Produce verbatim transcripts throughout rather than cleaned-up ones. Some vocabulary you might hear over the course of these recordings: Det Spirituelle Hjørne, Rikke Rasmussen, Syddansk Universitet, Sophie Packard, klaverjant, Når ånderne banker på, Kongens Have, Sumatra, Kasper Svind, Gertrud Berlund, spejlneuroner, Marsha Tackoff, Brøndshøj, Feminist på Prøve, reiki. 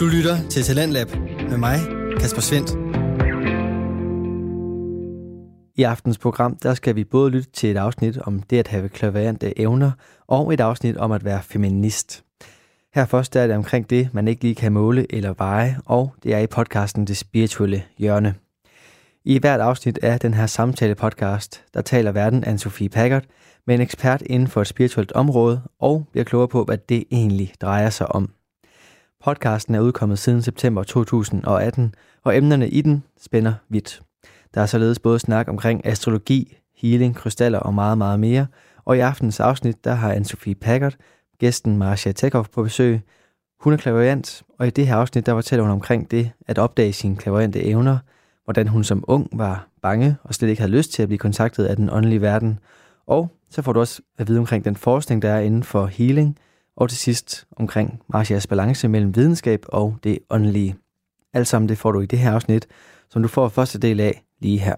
Du lytter til Talentlab med mig, Kasper Svind. I aftens program, der skal vi både lytte til et afsnit om det at have klaverante evner, og et afsnit om at være feminist. Her først er det omkring det, man ikke lige kan måle eller veje, og det er i podcasten Det Spirituelle Hjørne. I hvert afsnit af den her samtale-podcast, der taler værten Anne-Sophie Packard med en ekspert inden for et spirituelt område, og bliver klogere på, hvad det egentlig drejer sig om. Podcasten er udkommet siden september to tusind og atten, og emnerne i den spænder vidt. Der er således både snak omkring astrologi, healing, krystaller og meget, meget mere. Og i aftens afsnit, der har Anne-Sophie Packard gæsten Marsha Tackoff på besøg. Hun er klaverant, og i det her afsnit, der fortæller hun omkring det at opdage sine klaverante evner, hvordan hun som ung var bange og slet ikke havde lyst til at blive kontaktet af den åndelige verden. Og så får du også at vide omkring den forskning, der er inden for healing, og til sidst omkring Marshas balance mellem videnskab og det åndelige. Alt sammen det får du i det her afsnit, som du får første del af lige her.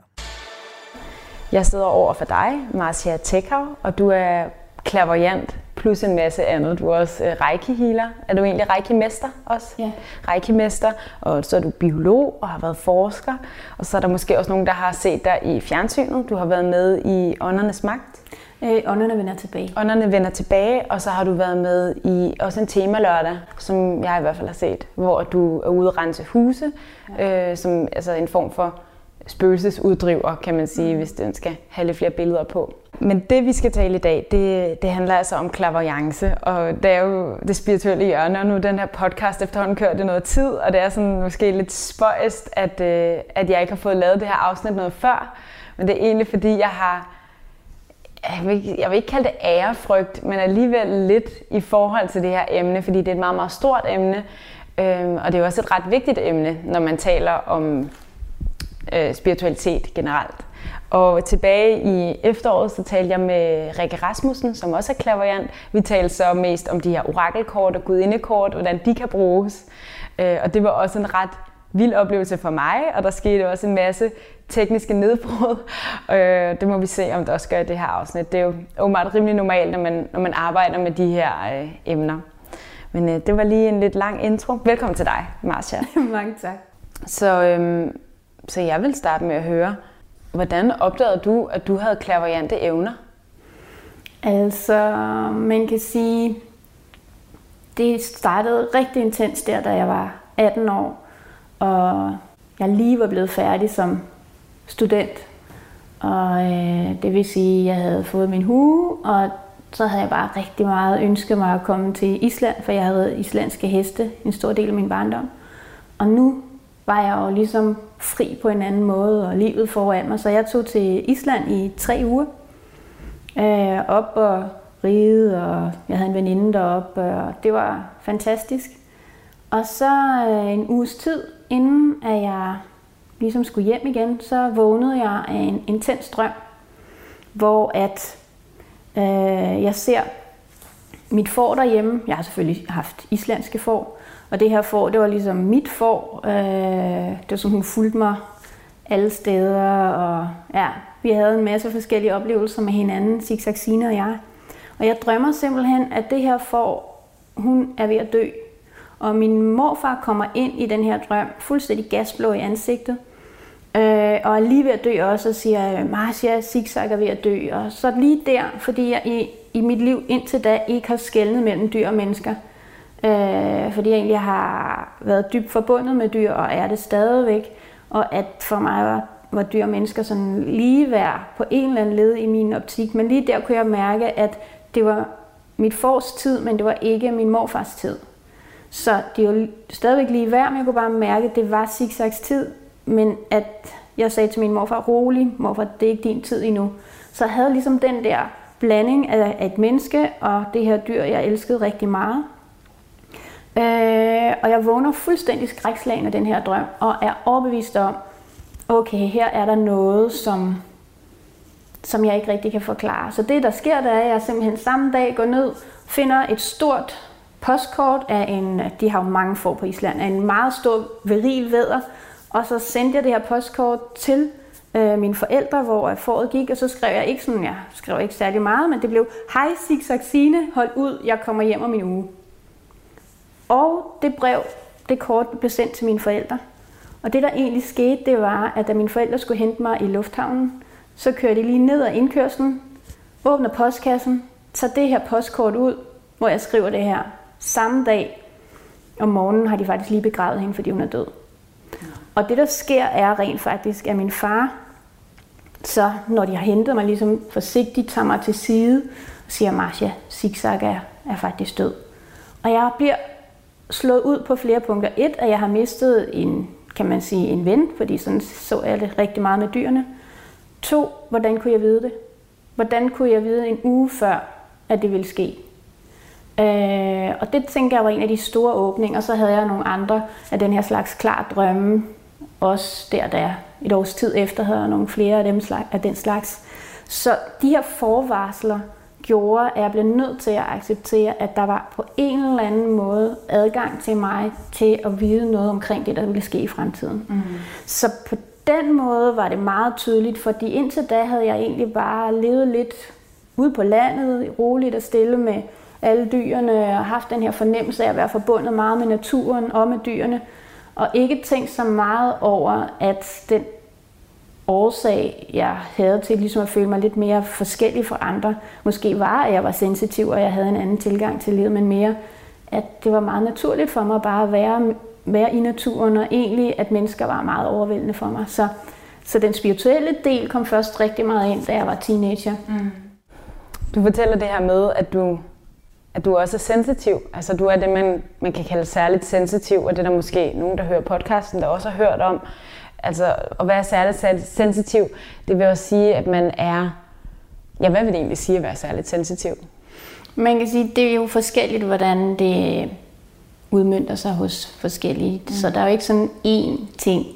Jeg sidder over for dig, Marsha Tackoff, og du er klaverjant plus en masse andet. Du er også reiki-healer. Er du egentlig reiki-mester også? Ja. Reiki-mester, og så er du biolog og har været forsker. Og så er der måske også nogen, der har set dig i fjernsynet. Du har været med i Åndernes Magt. Øh, ånderne vender tilbage. Ånderne vender tilbage, og så har du været med i også en temalørdag, som jeg i hvert fald har set, hvor du er ude at rense huse, ja. øh, som altså en form for spøgelsesuddriver, kan man sige, hvis den skal have lidt flere billeder på. Men det, vi skal tale i dag, det, det handler altså om clairvoyance, og det er jo Det Spirituelle Hjørne, og nu den her podcast efterhånden kørt i noget tid, og det er sådan måske lidt spøjst, at, øh, at jeg ikke har fået lavet det her afsnit noget før, men det er egentlig fordi, jeg har Jeg vil, ikke, jeg vil ikke kalde det ærefrygt, men alligevel lidt i forhold til det her emne, fordi det er et meget, meget stort emne. Øhm, og det er jo også et ret vigtigt emne, når man taler om øh, spiritualitet generelt. Og tilbage i efteråret, så talte jeg med Rikke Rasmussen, som også er klaverjant. Vi talte så mest om de her orakelkort og gudindekort, hvordan de kan bruges. Øh, og det var også en ret vild oplevelse for mig, og der skete også en masse tekniske nedbrud. Øh, det må vi se, om det også gør i det her afsnit. Det er jo åbenbart rimelig normalt, når man, når man arbejder med de her øh, emner. Men øh, det var lige en lidt lang intro. Velkommen til dig, Marsha. Mange tak. Så, øh, så jeg vil starte med at høre, hvordan opdagede du, at du havde klaverjante evner? Altså, man kan sige, det startede rigtig intens der, da jeg var atten år. Og jeg lige var blevet færdig som student, og øh, det vil sige, at jeg havde fået min hue, og så havde jeg bare rigtig meget ønsket mig at komme til Island, for jeg havde islandske heste en stor del af min barndom. Og nu var jeg jo ligesom fri på en anden måde, og livet foran mig, så jeg tog til Island i tre uger. Øh, op og ride, og jeg havde en veninde deroppe, og det var fantastisk. Og så øh, en uges tid, inden at jeg ligesom skulle hjem igen, så vågnede jeg af en intens drøm, hvor at øh, jeg ser mit får derhjemme. Jeg har selvfølgelig haft islandske får, og det her får, det var ligesom mit får. Øh, det var som hun fulgte mig alle steder, og ja, vi havde en masse forskellige oplevelser med hinanden, Zigzag Sine og jeg. Og jeg drømmer simpelthen, at det her får, hun er ved at dø. Og min morfar kommer ind i den her drøm, fuldstændig gasblå i ansigtet. Øh, og er lige ved at dø også, og siger, Marsha, Zigzag er ved at dø. Og så lige der, fordi jeg i, i mit liv indtil da ikke har skelnet mellem dyr og mennesker. Øh, fordi jeg egentlig har været dybt forbundet med dyr, og er det stadigvæk. Og at for mig var, var dyr og mennesker sådan lige værd på en eller anden led i min optik. Men lige der kunne jeg mærke, at det var mit fors tid, men det var ikke min morfars tid. Så det er jo stadigvæk lige værd, men jeg kunne bare mærke, at det var Zigzags tid. Men at jeg sagde til min morfar, rolig, morfar, det er ikke din tid endnu. Så jeg havde ligesom den der blanding af et menneske og det her dyr, jeg elskede rigtig meget. Øh, og jeg vågner fuldstændig skrækslagen af den her drøm, og er overbevist om, okay, her er der noget, som, som jeg ikke rigtig kan forklare. Så det, der sker, der er, at jeg simpelthen samme dag går ned, finder et stort postkort af en, de har jo mange får på Island, af en meget stor viril vædder, og så sendte jeg det her postkort til øh, mine forældre, hvor fåret gik, og så skrev jeg ikke sådan, jeg skrev ikke særlig meget, men det blev, hej Zigzag Sine, hold ud, jeg kommer hjem om en uge. Og det brev Det kort blev sendt til mine forældre. Og det, der egentlig skete, det var, at da mine forældre skulle hente mig i lufthavnen, så kører de lige ned ad indkørslen, åbner postkassen, tager det her postkort ud, hvor jeg skriver det her. Samme dag om morgenen har de faktisk lige begravet hende, fordi hun er død. Og det, der sker, er rent faktisk, at min far, så når de har hentet mig, ligesom forsigtigt tager mig til side og siger, Marsha, Zigzag er, er faktisk død. Og jeg bliver slået ud på flere punkter. Et, at jeg har mistet en, kan man sige, en ven, fordi sådan så jeg det rigtig meget med dyrene. To, hvordan kunne jeg vide det? Hvordan kunne jeg vide en uge før, at det ville ske? Øh, og det tænker jeg var en af de store åbninger. Så havde jeg nogle andre af den her slags klar drømme. Også der, da jeg et års tid efter havde nogle flere af, dem slags, af den slags. Så de her forvarsler gjorde, at jeg blev nødt til at acceptere, at der var på en eller anden måde adgang til mig til at vide noget omkring det, der ville ske i fremtiden. Mm. Så på den måde var det meget tydeligt, fordi indtil da havde jeg egentlig bare levet lidt ude på landet, roligt og stille med alle dyrene, og haft den her fornemmelse af at være forbundet meget med naturen og med dyrene, og ikke tænkt så meget over, at den årsag, jeg havde til ligesom at føle mig lidt mere forskellig fra andre, måske var, at jeg var sensitiv, og jeg havde en anden tilgang til livet, men mere, at det var meget naturligt for mig bare at være, være i naturen, og egentlig, at mennesker var meget overvældende for mig. Så, så den spirituelle del kom først rigtig meget ind, da jeg var teenager. Mm. Du fortæller det her med, at du, at du også er sensitiv. Altså du er det, man, man kan kalde særligt sensitiv, og det er der måske nogen, der hører podcasten, der også har hørt om. Altså at være særligt sensitiv, det vil også sige, at man er... Ja, hvad vil det egentlig sige at være særligt sensitiv? Man kan sige, det er jo forskelligt, hvordan det udmønter sig hos forskellige. Mm. Så der er jo ikke sådan én ting.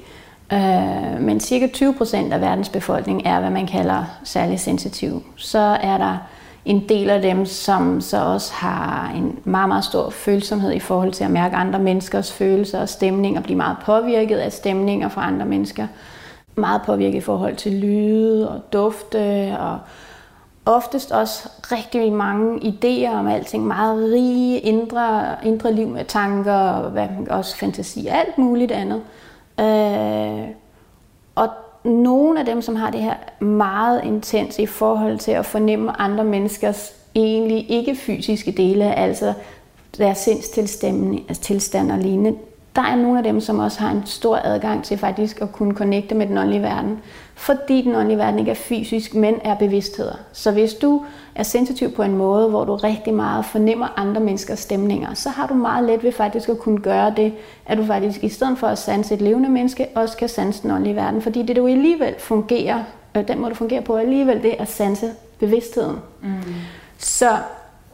Øh, men cirka tyve procent af verdens befolkning er, hvad man kalder særligt sensitiv. Så er der en del af dem, som så også har en meget, meget stor følsomhed i forhold til at mærke andre menneskers følelser og stemning, og blive meget påvirket af stemninger fra andre mennesker. Meget påvirket i forhold til lyde og dufte, og oftest også rigtig mange idéer om alting. Meget rige indre, indre liv med tanker, og hvad man også fantasi og alt muligt andet. Øh, og Nogle af dem, som har det her meget intense i forhold til at fornemme andre menneskers egentlig ikke fysiske dele, altså deres sindstilstand og lignende, der er nogle af dem, som også har en stor adgang til faktisk at kunne connecte med den åndelige verden, fordi den åndelige verden ikke er fysisk, men er bevidstheder. Så hvis du er sensitiv på en måde, hvor du rigtig meget fornemmer andre menneskers stemninger, så har du meget let ved faktisk at kunne gøre det, at du faktisk i stedet for at sanse et levende menneske, også kan sanse den åndelige verden, fordi det du alligevel fungerer, den måde du fungerer på alligevel, det er at sanse bevidstheden. Mm. Så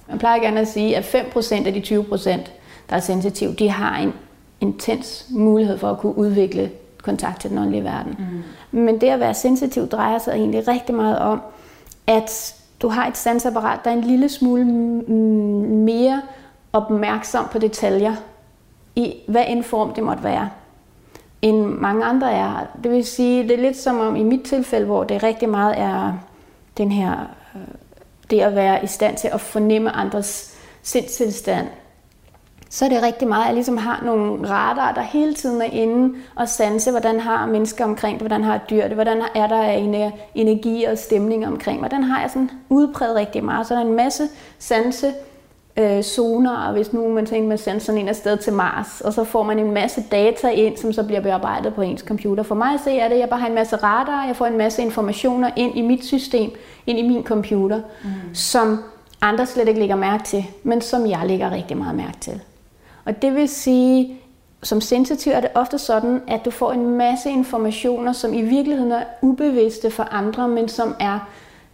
man plejer gerne at sige, at fem procent af de tyve procent, der er sensitive, de har en intens mulighed for at kunne udvikle kontakt til den åndelige verden. Mm. Men det at være sensitiv drejer sig egentlig rigtig meget om, at du har et sansapparat, der er en lille smule mere opmærksom på detaljer, i hvad en form det måtte være, end mange andre er. Det vil sige, det er lidt som om i mit tilfælde, hvor det rigtig meget er den her, det at være i stand til at fornemme andres sindstilstand, så er det rigtig meget, at jeg ligesom har nogle radar, der hele tiden er inde og sanse, hvordan har mennesker omkring det, hvordan har dyr det, hvordan er der energi og stemning omkring mig. Den har jeg sådan udpræget rigtig meget, så der er en masse sanse øh, zoner, og hvis nu man tænker, man sender sådan en afsted til Mars, og så får man en masse data ind, som så bliver bearbejdet på ens computer. For mig at se er det, at jeg bare har en masse radar, jeg får en masse informationer ind i mit system, ind i min computer, mm. som andre slet ikke lægger mærke til, men som jeg lægger rigtig meget mærke til. Og det vil sige, som sensitiv er det ofte sådan, at du får en masse informationer, som i virkeligheden er ubevidste for andre, men som er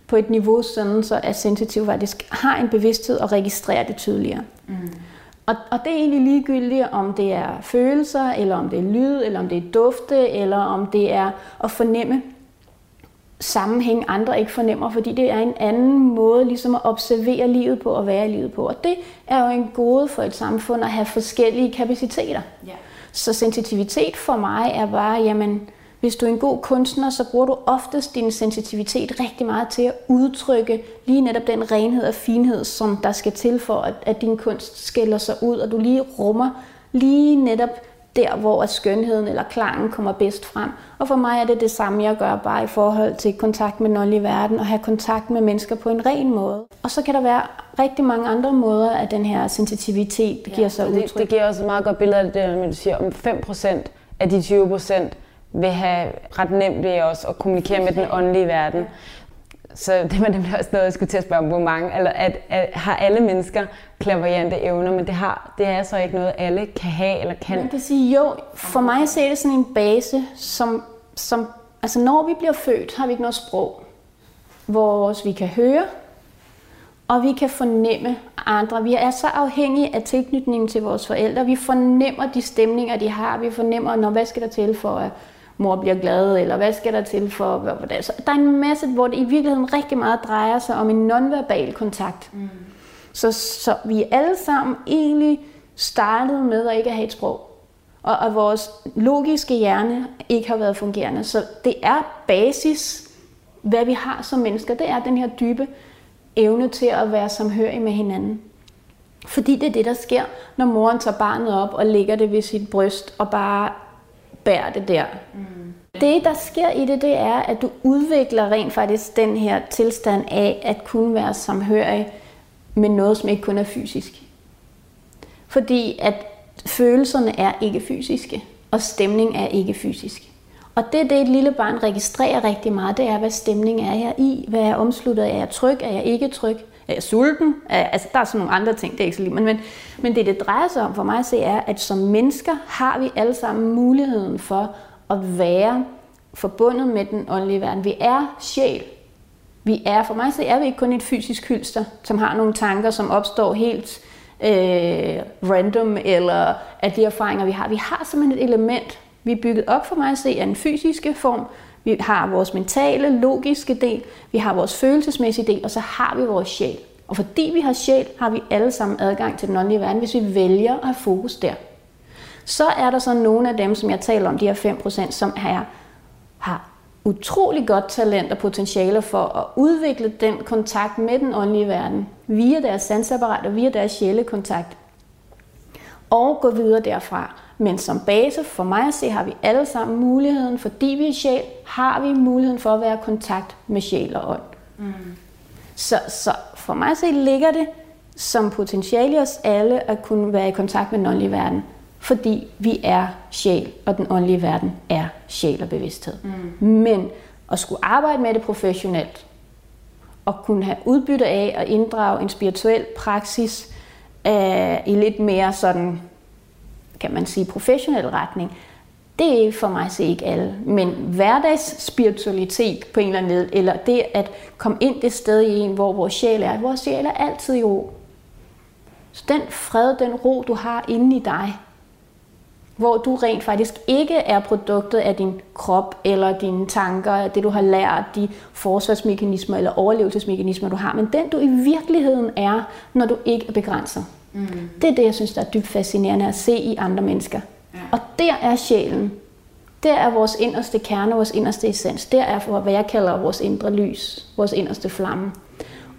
på et niveau sådan, så at sensitiv faktisk har en bevidsthed og registrerer det tydeligere. Mm. Og, og det er egentlig ligegyldigt, om det er følelser, eller om det er lyd, eller om det er dufte, eller om det er at fornemme sammenhæng, andre ikke fornemmer, fordi det er en anden måde ligesom at observere livet på og være i livet på. Og det er jo en gode for et samfund at have forskellige kapaciteter. Yeah. Så sensitivitet for mig er bare, jamen, hvis du er en god kunstner, så bruger du oftest din sensitivitet rigtig meget til at udtrykke lige netop den renhed og finhed, som der skal til for, at, at din kunst skiller sig ud, og du lige rummer lige netop der, hvor skønheden eller klangen kommer bedst frem. Og for mig er det det samme, jeg gør bare i forhold til kontakt med den åndelige verden og have kontakt med mennesker på en ren måde. Og så kan der være rigtig mange andre måder, at den her sensitivitet giver ja, sig det, udtryk. Det giver også et meget godt billede af det, når du siger, om fem procent af de tyve procent vil have ret nemt ved også at kommunikere med den åndelige verden. Så det var nemlig også noget, jeg skulle til at spørge om, hvor mange, eller at, at har alle mennesker clairvoyante evner, men det, har, det er så ikke noget, alle kan have eller kan. Man kan sige, jo, for mig ser det sådan en base, som, som, altså når vi bliver født, har vi ikke noget sprog, hvor vi kan høre, og vi kan fornemme andre. Vi er så afhængige af tilknytningen til vores forældre. Vi fornemmer de stemninger, de har. Vi fornemmer, når, hvad skal der til for at mor bliver glad, eller hvad skal der til for, hvordan. Så der er en masse, hvor det i virkeligheden rigtig meget drejer sig om en nonverbal kontakt. Mm. Så, så vi alle sammen egentlig startede med at ikke have et sprog, og at vores logiske hjerne ikke har været fungerende. Så det er basis, hvad vi har som mennesker, det er den her dybe evne til at være samhørige med hinanden. Fordi det er det, der sker, når moren tager barnet op og lægger det ved sit bryst og bare bærer det der. Mm. Det, der sker i det, det er, at du udvikler rent faktisk den her tilstand af at kunne være samhørig med noget, som ikke kun er fysisk. Fordi at følelserne er ikke fysiske, og stemning er ikke fysisk. Og det, det et lille barn registrerer rigtig meget, det er, hvad stemning er jeg i, hvad er jeg omsluttet, er jeg tryg, er jeg ikke tryg, er jeg sulten, er, altså der er sådan nogle andre ting, det er ikke så lige, men, men, men det, det drejer sig om for mig at se, er, at som mennesker har vi alle sammen muligheden for at være forbundet med den åndelige verden. Vi er sjæl. Vi er, for mig at se, er vi ikke kun et fysisk hylster, som har nogle tanker, som opstår helt øh, random, eller af de erfaringer, vi har. Vi har simpelthen et element, vi er bygget op for mig at se af en fysiske form, vi har vores mentale, logiske del, vi har vores følelsesmæssige del, og så har vi vores sjæl. Og fordi vi har sjæl, har vi alle sammen adgang til den åndelige verden, hvis vi vælger at have fokus der. Så er der så nogle af dem, som jeg taler om, de her fem procent, som er, har utrolig godt talent og potentiale for at udvikle den kontakt med den åndelige verden, via deres sansapparat og via deres sjælekontakt, og gå videre derfra. Men som base, for mig at se, har vi alle sammen muligheden, fordi vi er sjæl, har vi muligheden for at være i kontakt med sjæl og ånd. Mm. Så, så for mig at se, ligger det som potentiale i os alle at kunne være i kontakt med den åndelige verden, fordi vi er sjæl, og den åndelige verden er sjæl og bevidsthed. Mm. Men at skulle arbejde med det professionelt, og kunne have udbytte af at inddrage en spirituel praksis øh, i lidt mere sådan, kan man sige, professionel retning, det er for mig så ikke alle. Men hverdagsspiritualitet på en eller anden led, eller det at komme ind det sted i en, hvor vores sjæl er, vores sjæl er altid i ro. Så den fred, den ro, du har inde i dig, hvor du rent faktisk ikke er produktet af din krop, eller dine tanker, det du har lært, de forsvarsmekanismer eller overlevelsesmekanismer, du har, men den du i virkeligheden er, når du ikke er begrænset. Mm. Det er det, jeg synes, der er dybt fascinerende at se i andre mennesker. Ja. Og der er sjælen. Der er vores inderste kerne, vores inderste essens. Der er, hvad jeg kalder vores indre lys, vores inderste flamme.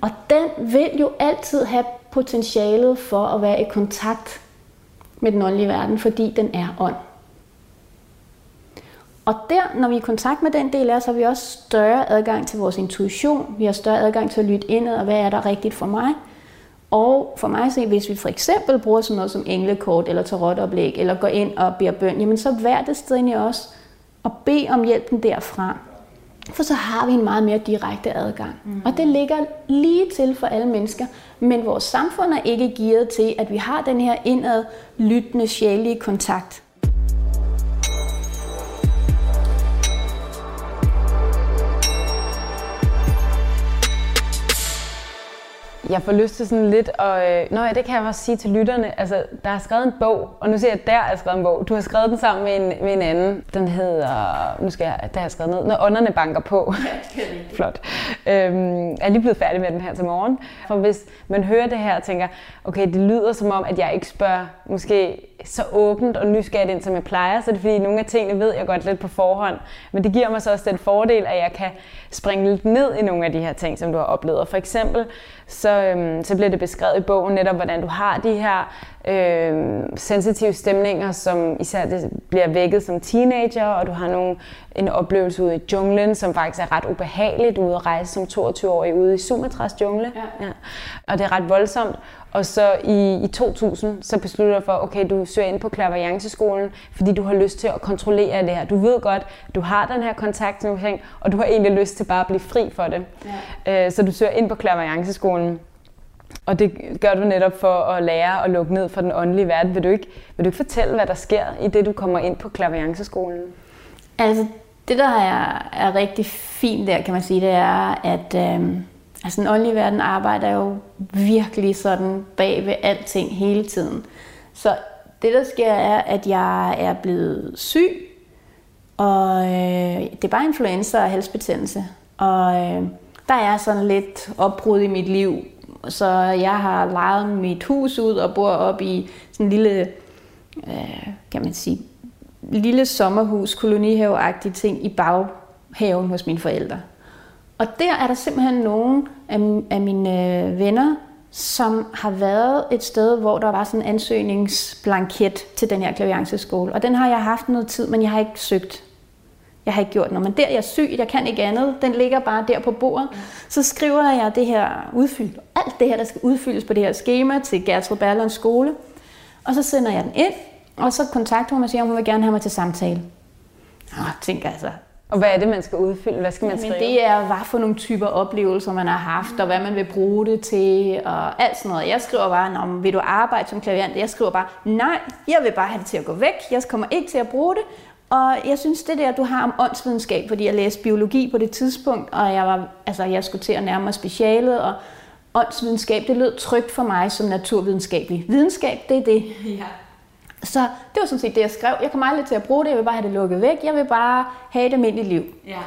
Og den vil jo altid have potentialet for at være i kontakt med den åndelige verden, fordi den er ånd. Og der, når vi er i kontakt med den del af os, har vi også større adgang til vores intuition. Vi har større adgang til at lytte indad, og hvad er der rigtigt for mig? Og for mig at se, hvis vi for eksempel bruger sådan noget som englekort eller tarotoplæg, eller går ind og beder bøn, jamen så vær det sted i os og bed om hjælpen derfra. For så har vi en meget mere direkte adgang. Mm. Og det ligger lige til for alle mennesker, men vores samfund er ikke gearet til, at vi har den her indadlyttende, sjælige kontakt. Jeg får lyst til sådan lidt, og øh, nå ja, det kan jeg også sige til lytterne, altså der er skrevet en bog, og nu siger jeg, at der er skrevet en bog. Du har skrevet den sammen med en, med en anden. Den hedder, nu skal jeg, der har jeg skrevet ned, Når ånderne banker på. Flot. Øhm, jeg er lige blevet færdig med den her til morgen. For hvis man hører det her og tænker, okay, det lyder som om, at jeg ikke spørger måske så åbent og nysgerrigt ind, som jeg plejer, så det er fordi, nogle af tingene ved jeg godt lidt på forhånd. Men det giver mig så også den fordel, at jeg kan springe lidt ned i nogle af de her ting, som du har oplevet. For eksempel, så, øhm, så bliver det beskrevet i bogen netop, hvordan du har de her øhm, sensitive stemninger, som især det bliver vækket som teenager, og du har nogle, en oplevelse ude i junglen, som faktisk er ret ubehageligt, ude at rejse som toogtyve-årig ude i Sumatras jungle. Ja. Ja. Og det er ret voldsomt. Og så i, i to tusind, så beslutter du for, okay, du søger ind på klaverjanceskolen, fordi du har lyst til at kontrollere det her. Du ved godt, du har den her kontakt med ting, og du har egentlig lyst til bare at blive fri for det. Ja. Øh, så du søger ind på klaverjanceskolen. Og det gør du netop for at lære at lukke ned for den åndelige verden. Vil du ikke, vil du ikke fortælle, hvad der sker i det, du kommer ind på klaverjanceskolen? Altså, det der er, er rigtig fint der, kan man sige, det er, at øh, altså, den åndelige verden arbejder jo virkelig sådan bag ved alting hele tiden. Så det der sker er, at jeg er blevet syg, og øh, det er bare influenza og halsbetændelse. Og øh, der er sådan lidt opbrud i mit liv. Så jeg har lejet mit hus ud og bor op i sådan en lille, øh, kan man sige, lille sommerhus, kolonihaveagtige ting i baghaven hos mine forældre. Og der er der simpelthen nogle af, af mine øh, venner, som har været et sted, hvor der var sådan en ansøgningsblanket til den her klaverjanceskole. Og den har jeg haft noget tid, men jeg har ikke søgt. Jeg har ikke gjort noget, men der jeg er syg, jeg kan ikke andet, den ligger bare der på bordet, så skriver jeg det her udfyldt, alt det her, der skal udfyldes på det her schema til Gertrud Berlunds skole, og så sender jeg den ind, og så kontakter hun mig og siger, at hun vil gerne have mig til samtale. Åh, tænker altså. Og hvad er det, man skal udfylde? Hvad skal man skrive? Men det er, hvad for nogle typer oplevelser, man har haft, og hvad man vil bruge det til, og alt sådan noget. Jeg skriver bare, om vil du arbejde som klaviant? Jeg skriver bare, nej, jeg vil bare have det til at gå væk, jeg kommer ikke til at bruge det. Og jeg synes, det der, du har om åndsvidenskab, fordi jeg læste biologi på det tidspunkt, og jeg, var, altså, jeg skulle til at nærme mig specialet, og åndsvidenskab, det lød trygt for mig som naturvidenskabelig. Videnskab, det er det. Ja. Så det var sådan set det, jeg skrev. Jeg kommer aldrig til at bruge det, jeg vil bare have det lukket væk, jeg vil bare have et almindeligt liv. Ja.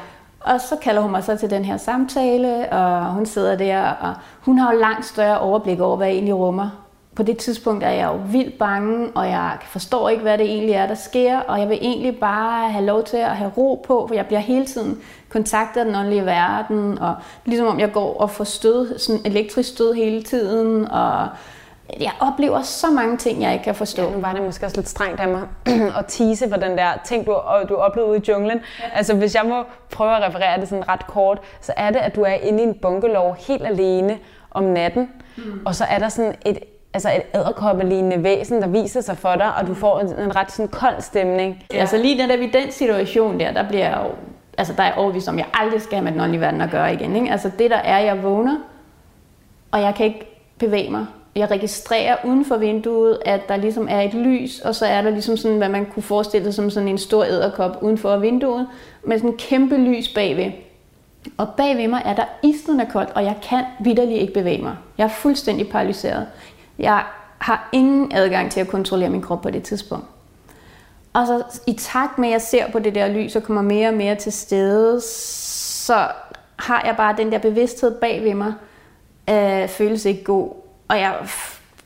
Og så kalder hun mig så til den her samtale, og hun sidder der, og hun har jo langt større overblik over, hvad jeg egentlig rummer. På det tidspunkt er jeg jo vildt bange, og jeg forstår ikke, hvad det egentlig er, der sker, og jeg vil egentlig bare have lov til at have ro på, for jeg bliver hele tiden kontaktet af den åndelige verden, og ligesom om jeg går og får stød, sådan elektrisk stød hele tiden, og jeg oplever så mange ting, jeg ikke kan forstå. Ja, nu var det måske også lidt strengt af mig at tease på den der ting, du, du oplevede ude i junglen. Ja. Altså, hvis jeg må prøve at referere det sådan ret kort, så er det, at du er inde i en bunkerlov helt alene om natten, mm. og så er der sådan et altså et edderkoppelignende væsen, der viser sig for dig, og du får en, en ret sådan kold stemning. Ja. Altså lige netop i den situation der, der bliver jeg jo, altså der er jeg overvist om, jeg aldrig skal have med den åndelige verden at gøre igen. Ikke? Altså det der er, jeg vågner, og jeg kan ikke bevæge mig. Jeg registrerer uden for vinduet, at der ligesom er et lys, og så er der ligesom sådan, hvad man kunne forestille sig som sådan en stor edderkop uden for vinduet, med sådan en kæmpe lys bagved. Og bagved mig er der isnende koldt, og jeg kan vitterligt ikke bevæge mig. Jeg er fuldstændig paralyseret. Jeg har ingen adgang til at kontrollere min krop på det tidspunkt. Og så i takt med, at jeg ser på det der lys og kommer mere og mere til stede, så har jeg bare den der bevidsthed bag ved mig, øh, føles ikke god. Og jeg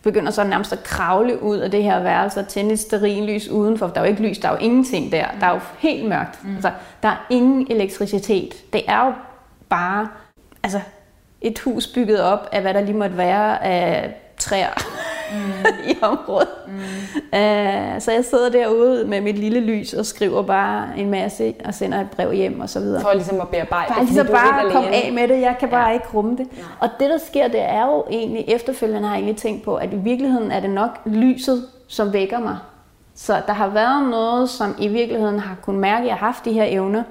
begynder så nærmest at kravle ud af det her værelse og tænde et stearinlys udenfor. Der er jo ikke lys, der er jo ingenting der. Der er jo helt mørkt. Mm. Altså, der er ingen elektricitet. Det er jo bare altså, et hus bygget op af, hvad der lige måtte være af træer mm. i området. Mm. Uh, så jeg sidder derude med mit lille lys og skriver bare en masse og sender et brev hjem og så videre. For ligesom at bearbejde. Bare ligesom bare komme af med det. Jeg kan bare ja. ikke rumme det. Ja. Og det der sker, det er jo egentlig, efterfølgende har jeg egentlig tænkt på, at i virkeligheden er det nok lyset, som vækker mig. Så der har været noget, som i virkeligheden har kunnet mærke, at jeg har haft de her evner.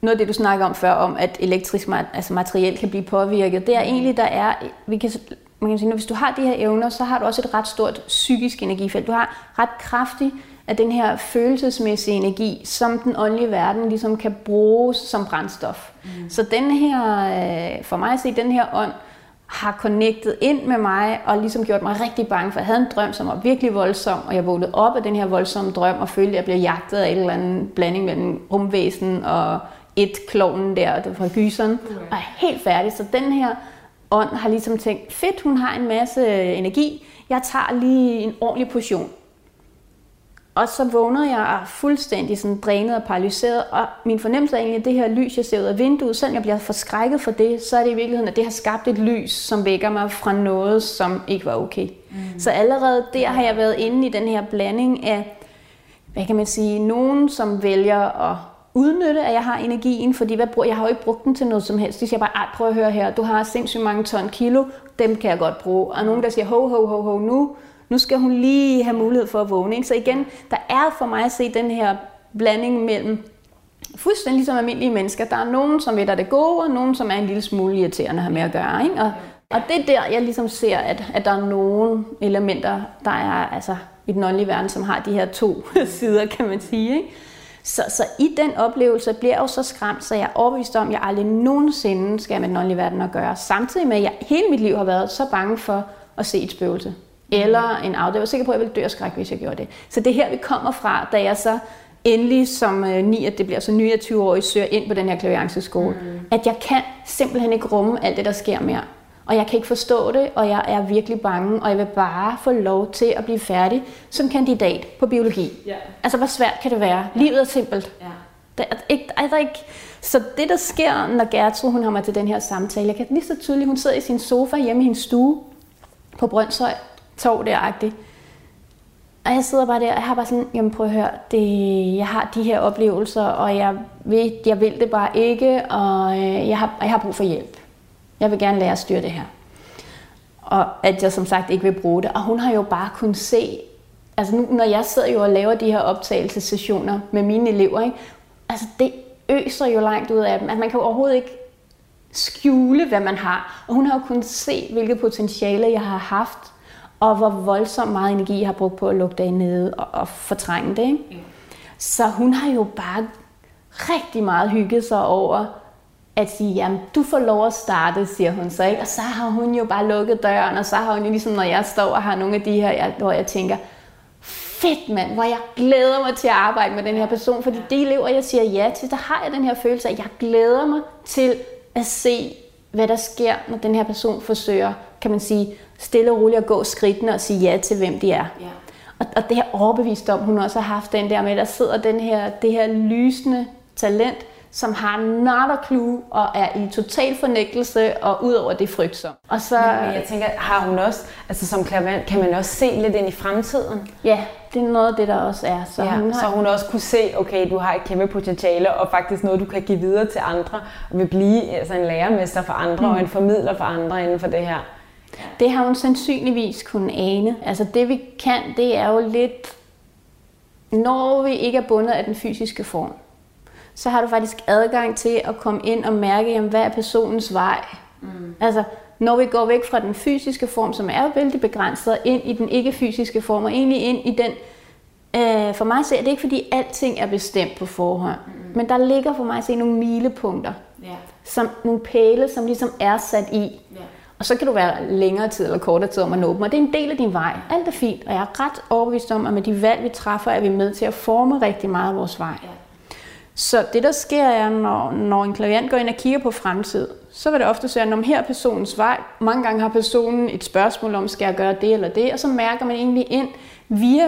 Noget af det, du snakker om før, om at elektrisk altså materiel kan blive påvirket, det er egentlig, der er, vi kan Man kan sige, at hvis du har de her evner, så har du også et ret stort psykisk energifelt. Du har ret kraftigt af den her følelsesmæssige energi, som den åndelige verden ligesom kan bruges som brændstof. Mm. Så den her, for mig at se, den her ånd har connectet ind med mig og ligesom gjort mig rigtig bange, for jeg havde en drøm, som var virkelig voldsom, og jeg vågnede op af den her voldsomme drøm og følte, at jeg blev jagtet af en eller anden blanding mellem rumvæsen og et kloven der, det var fra gyseren, okay. og helt færdig. Så den her ånd har ligesom tænkt, fedt, hun har en masse energi, jeg tager lige en ordentlig portion. Og så vågnede jeg fuldstændig sådan drænet og paralyseret, og min fornemmelse er egentlig, at det her lys, jeg ser ud af vinduet, selvom jeg bliver forskrækket for det, så er det i virkeligheden, at det har skabt et lys, som vækker mig fra noget, som ikke var okay. Mm. Så allerede der har jeg været inde i den her blanding af, hvad kan man sige, nogen, som vælger at udnytte, at jeg har energien, fordi hvad bruger, jeg har jo ikke brugt den til noget som helst. De siger bare, prøv at høre her, du har sindssygt mange ton kilo, dem kan jeg godt bruge. Og nogen, der siger, ho, ho, ho, ho, nu, nu skal hun lige have mulighed for at vågne. Så igen, der er for mig at se den her blanding mellem fuldstændig ligesom almindelige mennesker. Der er nogen, som ved, at det gode, og nogen, som er en lille smule irriterende at have med at gøre. Ikke? Og, og det er der, jeg ligesom ser, at, at der er nogle elementer, der er altså, i den åndelige verden, som har de her to sider, kan man sige. Ikke? Så, så i den oplevelse bliver jeg jo så skræmt, så jeg er overbevist om, at jeg aldrig nogensinde skal med den åndelige verden at gøre. Samtidig med, at jeg hele mit liv har været så bange for at se et spøgelse. Eller en afdød. Jeg var sikker på, at jeg ville dø af skræk, hvis jeg gjorde det. Så det her, vi kommer fra, da jeg så endelig som øh, ni, at det bliver så niogtyve-årig, søger ind på den her klavianceskole. Mm. At jeg kan simpelthen ikke rumme alt det, der sker mere. Og jeg kan ikke forstå det, og jeg er virkelig bange, og jeg vil bare få lov til at blive færdig som kandidat på biologi. Yeah. Altså, hvor svært kan det være? Yeah. Livet er simpelt. Yeah. Der er ikke, der er ikke. Så det, der sker, når Gertrud, hun har mig til den her samtale, jeg kan lige så tydeligt, hun sidder i sin sofa hjemme i hendes stue på Brøndshøj, tog deragtigt. Og jeg sidder bare der, og jeg har bare sådan, jamen prøv at høre, det, jeg har de her oplevelser, og jeg ved, jeg vil det bare ikke, og jeg har, jeg har brug for hjælp. Jeg vil gerne lære at styre det her. Og at jeg som sagt ikke vil bruge det. Og hun har jo bare kunnet se, altså nu, når jeg sidder jo og laver de her optagelsessessioner med mine elever, ikke? Altså det øser jo langt ud af dem. Altså man kan jo overhovedet ikke skjule, hvad man har. Og hun har jo kunnet se, hvilket potentiale jeg har haft, og hvor voldsomt meget energi jeg har brugt på at lukke det nede og, og fortrænge det. Ikke? Mm. Så hun har jo bare rigtig meget hygget sig over at sige, jamen du får lov at starte, siger hun så. Ikke? Og så har hun jo bare lukket døren, og så har hun jo ligesom, når jeg står og har nogle af de her, jeg, hvor jeg tænker, fedt mand, hvor jeg glæder mig til at arbejde med den her person, fordi de elever, jeg siger ja til, der har jeg den her følelse af, at jeg glæder mig til at se, hvad der sker, når den her person forsøger, kan man sige, stille og roligt at gå skridtene og sige ja til, hvem de er. Ja. Og, og det her overbevist om, hun også har haft den der med, der sidder den her, det her lysende talent, som har not a clue og er i total fornægtelse og ud over det frygtsom. Og så, men jeg tænker, har hun også, altså som klaverant, kan man også se lidt ind i fremtiden? Ja, det er noget af det, der også er. Så, ja, hun, har... så hun også kunne se, okay, du har et kæmpe potentiale og faktisk noget, du kan give videre til andre og vil blive altså en lærermester for andre mm. og en formidler for andre inden for det her. Det har hun sandsynligvis kunnet ane. Altså det vi kan, det er jo lidt, når vi ikke er bundet af den fysiske form, så har du faktisk adgang til at komme ind og mærke, jamen, hvad er personens vej. Mm. Altså når vi går væk fra den fysiske form, som er vældig begrænset, ind i den ikke-fysiske form, og egentlig ind i den, øh, for mig ser det ikke, fordi alting er bestemt på forhånd, mm. men der ligger for mig at se nogle milepunkter, yeah. som nogle pæle, som ligesom er sat i. Yeah. Og så kan du være længere tid eller kortere tid om at nå dem, og det er en del af din vej. Alt er fint, og jeg er ret overbevist om, at med de valg, vi træffer, er vi med til at forme rigtig meget af vores vej. Ja. Så det, der sker, er, når, når en klaviant går ind og kigger på fremtid, så vil det ofte sige, at når her er personens vej. Mange gange har personen et spørgsmål om, skal jeg gøre det eller det, og så mærker man egentlig ind via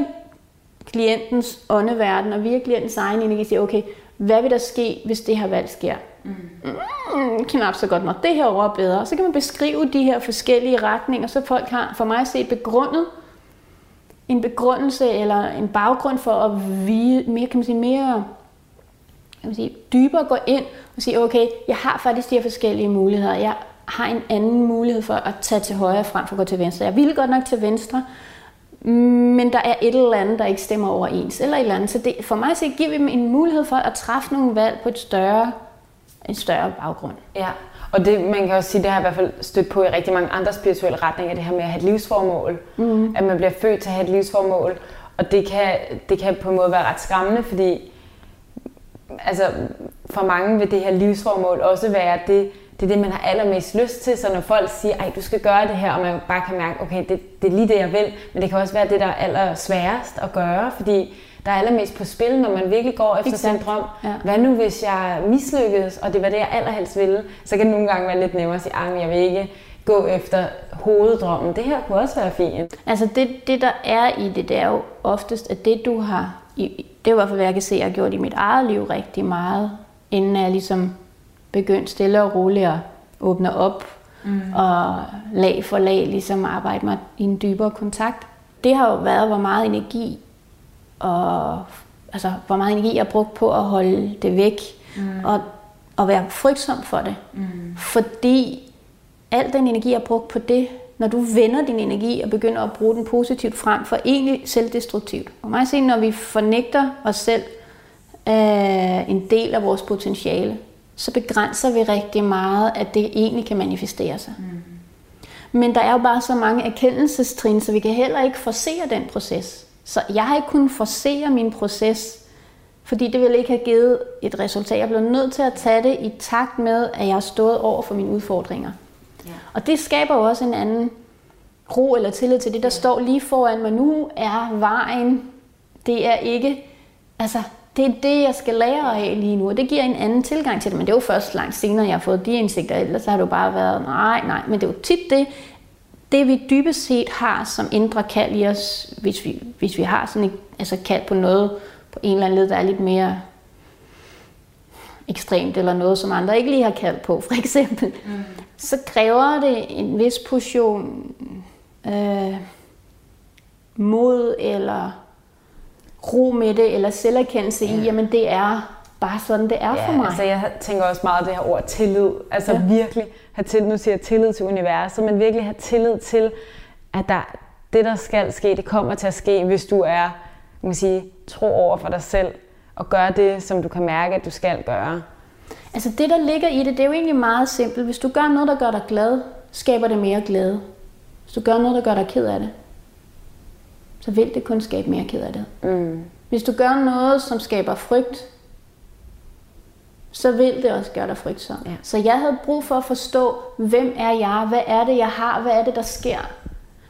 klientens åndeverden og via klientens egen energi, siger, okay, hvad vil der ske, hvis det her valg sker? Mm, knap så godt, når det her over er bedre. Så kan man beskrive de her forskellige retninger, så folk har for mig set begrundet en begrundelse eller en baggrund for at vide mere, kan man sige, mere kan man sige, dybere gå ind og sige, okay, jeg har faktisk de her forskellige muligheder. Jeg har en anden mulighed for at tage til højre frem for at gå til venstre. Jeg ville godt nok til venstre, men der er et eller andet, der ikke stemmer overens eller et eller andet. Så det, for mig set giver vi dem en mulighed for at træffe nogle valg på et større en større baggrund. Ja, og det, man kan også sige, det har jeg i hvert fald stødt på i rigtig mange andre spirituelle retninger, det her med at have et livsformål. Mm. At man bliver født til at have et livsformål. Og det kan, det kan på en måde være ret skræmmende, fordi altså, for mange vil det her livsformål også være det, det, er det man har allermest lyst til. Så når folk siger, ej, du skal gøre det her, og man bare kan mærke, okay, det, det er lige det, jeg vil. Men det kan også være det, der er allersværest at gøre, fordi der er allermest på spil, når man virkelig går efter sin drøm. Ja. Hvad nu, hvis jeg mislykkedes, og det var det, jeg allerhelst ville? Så kan det nogle gange være lidt nemmere at sige, at jeg vil ikke gå efter hoveddrømmen. Det her kunne også være fint. Altså det, det der er i det, det er jo oftest, at det du har, i, det er i hvert fald, hvad jeg kan se, jeg har gjort i mit eget liv rigtig meget, inden jeg ligesom begyndte stille og roligt at åbne op, mm. og lag for lag ligesom arbejde mig i en dybere kontakt. Det har jo været, hvor meget energi og altså hvor meget energi jeg har brugt på at holde det væk, mm. og, og være frygtsom for det. Mm. Fordi al den energi, jeg har brugt på det, når du vender din energi og begynder at bruge den positivt frem for egentlig selvdestruktivt. For mig set, når vi fornægter os selv øh, en del af vores potentiale, så begrænser vi rigtig meget, at det egentlig kan manifestere sig. Mm. Men der er jo bare så mange erkendelsestrin, så vi kan heller ikke forcere den proces. Så jeg har ikke kunnet forcere min proces, fordi det ville ikke have givet et resultat. Jeg blev nødt til at tage det i takt med, at jeg har stået over for mine udfordringer. Ja. Og det skaber jo også en anden ro eller tillid til det, der ja. Står lige foran mig. Nu er vejen, det er ikke... altså det er det, jeg skal lære af lige nu, og det giver en anden tilgang til det. Men det er jo først langt senere, jeg har fået de indsigter, ellers har det jo bare været, nej, nej. Men det er jo tit det, det vi dybest set har som indre kald i os, hvis vi, hvis vi har sådan et altså kald på noget, på en eller anden led, der er lidt mere ekstremt, eller noget, som andre ikke lige har kaldt på, for eksempel. Mm. Så kræver det en vis portion øh, mod, eller... ro med det, eller selverkendelse i, jamen det er bare sådan, det er ja, for mig. Altså jeg tænker også meget det her ord tillid. Altså ja. Virkelig have tillid, nu siger jeg tillid til universet, men virkelig have tillid til, at der, det der skal ske, det kommer til at ske, hvis du er, man kan sige, tro over for dig selv, og gør det, som du kan mærke, at du skal gøre. Altså det, der ligger i det, det er jo egentlig meget simpelt. Hvis du gør noget, der gør dig glad, skaber det mere glæde. Hvis du gør noget, der gør dig ked af det, så vil det kun skabe mere ked af det. Mm. Hvis du gør noget, som skaber frygt, så vil det også gøre dig frygtsom. Ja. Så jeg havde brug for at forstå, hvem er jeg, hvad er det, jeg har, hvad er det, der sker,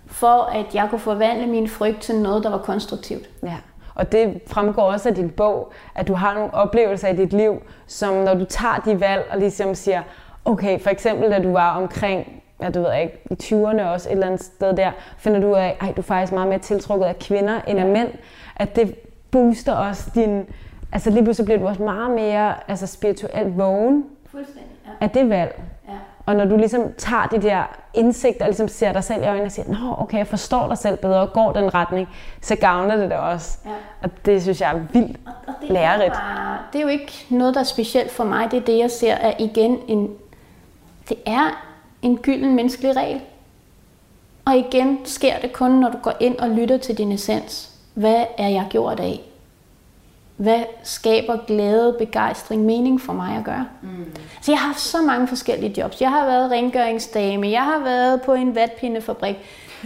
for at jeg kunne forvandle min frygt til noget, der var konstruktivt. Ja. Og det fremgår også af din bog, at du har nogle oplevelser i dit liv, som når du tager de valg og ligesom siger, okay, for eksempel da du var omkring, ja, du ved ikke, i tyverne også et eller andet sted der, finder du af, at du er faktisk meget mere tiltrukket af kvinder end af mænd, at det booster også din, altså lige pludselig bliver du også meget mere altså spirituelt vågen ja. Af det valg. Ja. Og når du ligesom tager de der indsigter og ligesom ser dig selv i øjnene og siger, nå okay, jeg forstår dig selv bedre og går den retning, så gavner det dig også. Ja. Og det synes jeg er vildt og, og det er lærerigt. Bare, det er jo ikke noget, der er specielt for mig, det er det, jeg ser er igen en, det er en gylden menneskelig regel. Og igen sker det kun, når du går ind og lytter til din essens. Hvad er jeg gjort af? Hvad skaber glæde, begejstring, mening for mig at gøre? Mm. Så jeg har haft så mange forskellige jobs. Jeg har været rengøringsdame, jeg har været på en vatpindefabrik.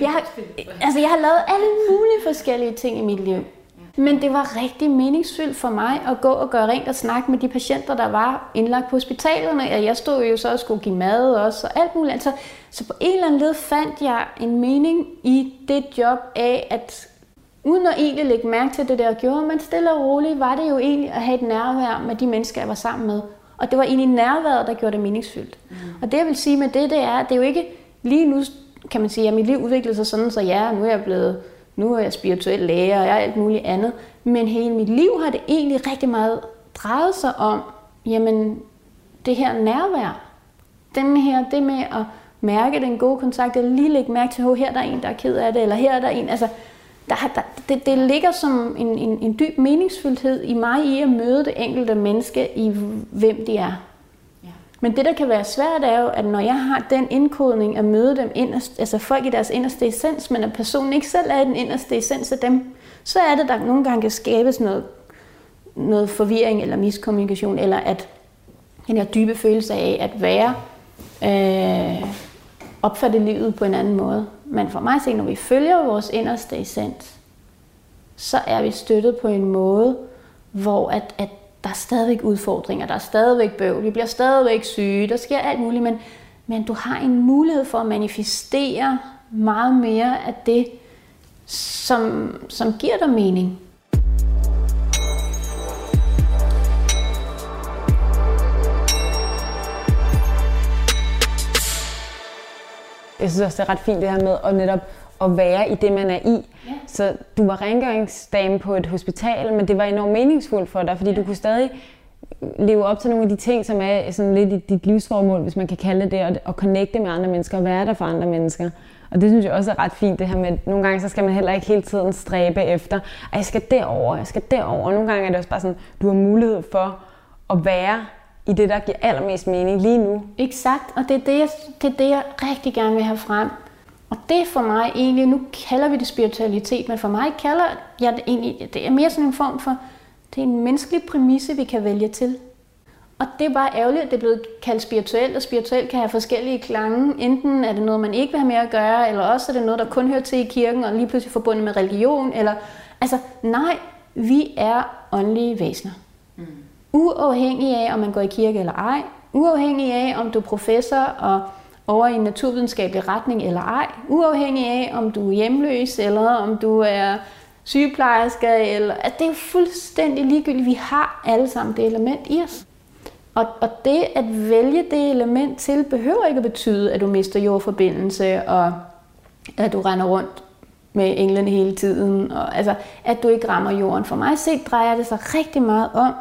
Jeg har, altså jeg har lavet alle mulige forskellige ting i mit liv. Men det var rigtig meningsfyldt for mig at gå og gøre rent og snakke med de patienter, der var indlagt på hospitalerne. Jeg stod jo så og skulle give mad også og alt muligt. Så, så på en eller anden led fandt jeg en mening i det job af, at uden at egentlig lægge mærke til det, der gjorde, men stille og roligt, var det jo egentlig at have et nærvær med de mennesker, jeg var sammen med. Og det var egentlig nærværet, der gjorde det meningsfyldt. Mm. Og det jeg vil sige med det, det er, at det er jo ikke lige nu, kan man sige, at mit liv udviklede sig sådan, så ja, nu er jeg blevet... Nu er jeg spirituel læge, og jeg er alt muligt andet. Men hele mit liv har det egentlig rigtig meget drejet sig om, jamen, det her nærvær. Den her, det med at mærke den gode kontakt, eller lige lægge mærke til, at her er der en, der er ked af det, eller her er der en. Altså, der, der, det, det ligger som en, en, en dyb meningsfyldthed i mig, i at møde det enkelte menneske, i hvem de er. Ja. Men det, der kan være svært, er jo, at når jeg har den indkodning at møde dem inderst, altså folk i deres inderste essens, men at personen ikke selv er i den inderste essens af dem, så er det, der nogle gange kan skabes noget, noget forvirring eller miskommunikation, eller at den her dybe følelse af at være øh, opfatte livet på en anden måde. Men for mig set, når vi følger vores inderste essens, så er vi støttet på en måde, hvor at, at der er stadigvæk udfordringer, der er stadigvæk bøvl, vi bliver stadigvæk syge, der sker alt muligt, men, men du har en mulighed for at manifestere meget mere af det, som, som giver dig mening. Jeg synes også, det er ret fint det her med at netop at være i det, man er i. Ja. Så du var rengøringsdame på et hospital, men det var enormt meningsfuldt for dig, fordi ja. Du kunne stadig leve op til nogle af de ting, som er sådan lidt i dit livsformål, hvis man kan kalde det, og, og connecte med andre mennesker og være der for andre mennesker. Og det synes jeg også er ret fint, det her med, at nogle gange så skal man heller ikke hele tiden stræbe efter, at jeg skal derover, jeg skal derover. Og nogle gange er det også bare sådan, du har mulighed for at være i det, der giver allermest mening lige nu. Exakt, og det er det, jeg, det er det, jeg rigtig gerne vil have frem. Og det for mig egentlig, nu kalder vi det spiritualitet, men for mig kalder jeg det egentlig, det er mere sådan en form for, det er en menneskelig præmisse, vi kan vælge til. Og det er bare ærgerligt, at det er blevet kaldt spirituelt, og spirituelt kan have forskellige klange. Enten er det noget, man ikke vil have mere at gøre, eller også er det noget, der kun hører til i kirken, og lige pludselig forbundet med religion. Eller, altså, nej, vi er åndelige væsener. Mm. Uafhængig af, om man går i kirke eller ej. Uafhængig af, om du er professor og over i en naturvidenskabelig retning eller ej. Uafhængig af, om du er hjemløs, eller om du er sygeplejersker, eller at det er fuldstændig ligegyldigt. Vi har alle sammen det element i os. Og, og det at vælge det element til, behøver ikke at betyde, at du mister jordforbindelse, og at du render rundt med englene hele tiden, og altså, at du ikke rammer jorden. For mig set drejer det sig rigtig meget om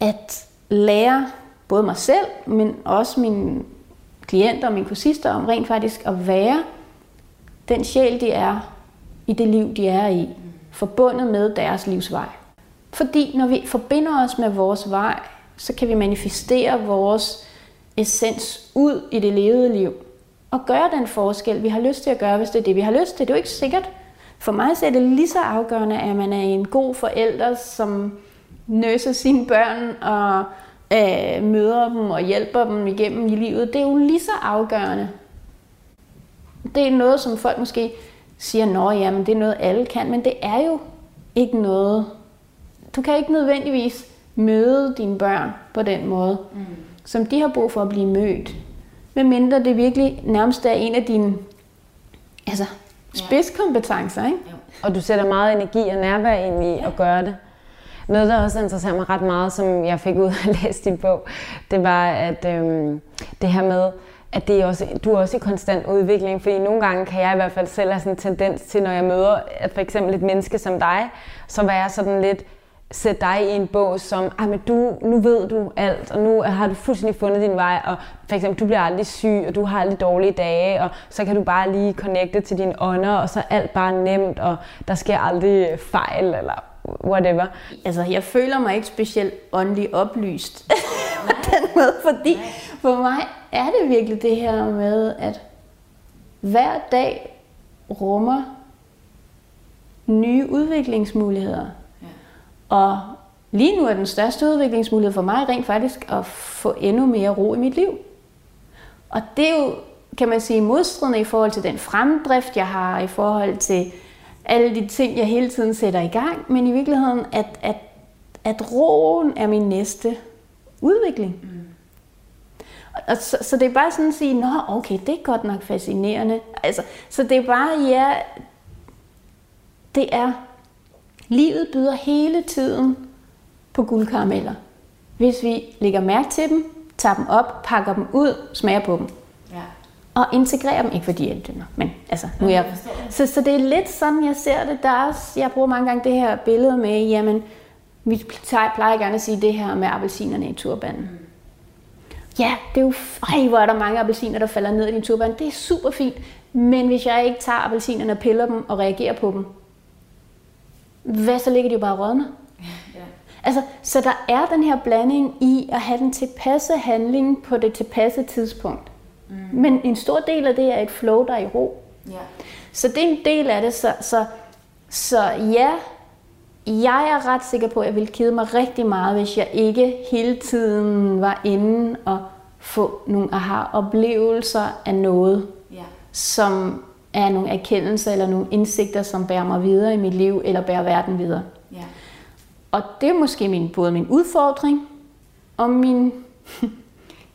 at lære både mig selv, men også mine klienter og mine kursister om rent faktisk at være den sjæl, de er, i det liv, de er i, forbundet med deres livsvej. Fordi når vi forbinder os med vores vej, så kan vi manifestere vores essens ud i det levede liv, og gøre den forskel, vi har lyst til at gøre, hvis det er det, vi har lyst til. Det er jo ikke sikkert. For mig så er det lige så afgørende, at man er en god forælder, som nurser sine børn og øh, møder dem og hjælper dem igennem i livet. Det er jo lige så afgørende. Det er noget, som folk måske siger, nå ja, men det er noget, alle kan, men det er jo ikke noget. Du kan ikke nødvendigvis møde dine børn på den måde, mm. som de har brug for at blive mødt. Medmindre det virkelig nærmest er en af dine altså, spidskompetencer. Ikke? Ja. Og du sætter meget energi og nærvær ind i at gøre det. Noget, der også interesserer mig ret meget, som jeg fik ud at læse din bog, det var at øhm, det her med, at det er også, du er også i konstant udvikling, fordi nogle gange kan jeg i hvert fald selv have sådan en tendens til, når jeg møder at for eksempel et menneske som dig, så var jeg sådan lidt, sæt dig i en bog som, ej, men du, nu ved du alt, og nu har du fuldstændig fundet din vej, og for eksempel, du bliver aldrig syg, og du har aldrig dårlige dage, og så kan du bare lige connecte til dine ånder, og så er alt bare nemt, og der sker aldrig fejl, eller whatever. Altså, jeg føler mig ikke specielt åndelig oplyst på den måde, fordi for mig er det virkelig det her med, at hver dag rummer nye udviklingsmuligheder. Og lige nu er den største udviklingsmulighed for mig rent faktisk at få endnu mere ro i mit liv. Og det er jo, kan man sige, modstridende i forhold til den fremdrift, jeg har, i forhold til alle de ting, jeg hele tiden sætter i gang. Men i virkeligheden, at, at, at roen er min næste udvikling. Mm. Og så, så det er bare sådan at sige, nå okay, det er godt nok fascinerende. Altså, så det er bare, ja, det er... Livet byder hele tiden på guldkarameller, hvis vi lægger mærke til dem, tager dem op, pakker dem ud, smager på dem. Ja. Og integrerer dem, ikke fordi jeg dømmer, men altså, nu er jeg... Så, så det er lidt sådan, jeg ser det. Der er også, jeg bruger mange gange det her billede med, jamen, vi plejer gerne at sige det her med appelsinerne i turbanden. Mm. Ja, det er jo, ej, hvor er der mange appelsiner, der falder ned i din turban. Det er super fint, men hvis jeg ikke tager appelsinerne og piller dem og reagerer på dem, hvad så ligger de jo bare rådner? Ja. Altså, så der er den her blanding i at have den tilpasse handling på det tilpasse tidspunkt. Mm. Men en stor del af det er et flow, der er i ro. Ja. Så det er en del af det, så, så, så ja, jeg er ret sikker på, at jeg ville kede mig rigtig meget, hvis jeg ikke hele tiden var inde og få nogle aha-oplevelser af noget, ja. Som... er nogle erkendelser eller nogle indsigter, som bærer mig videre i mit liv, eller bærer verden videre. Ja. Og det er måske min, både min udfordring, og min,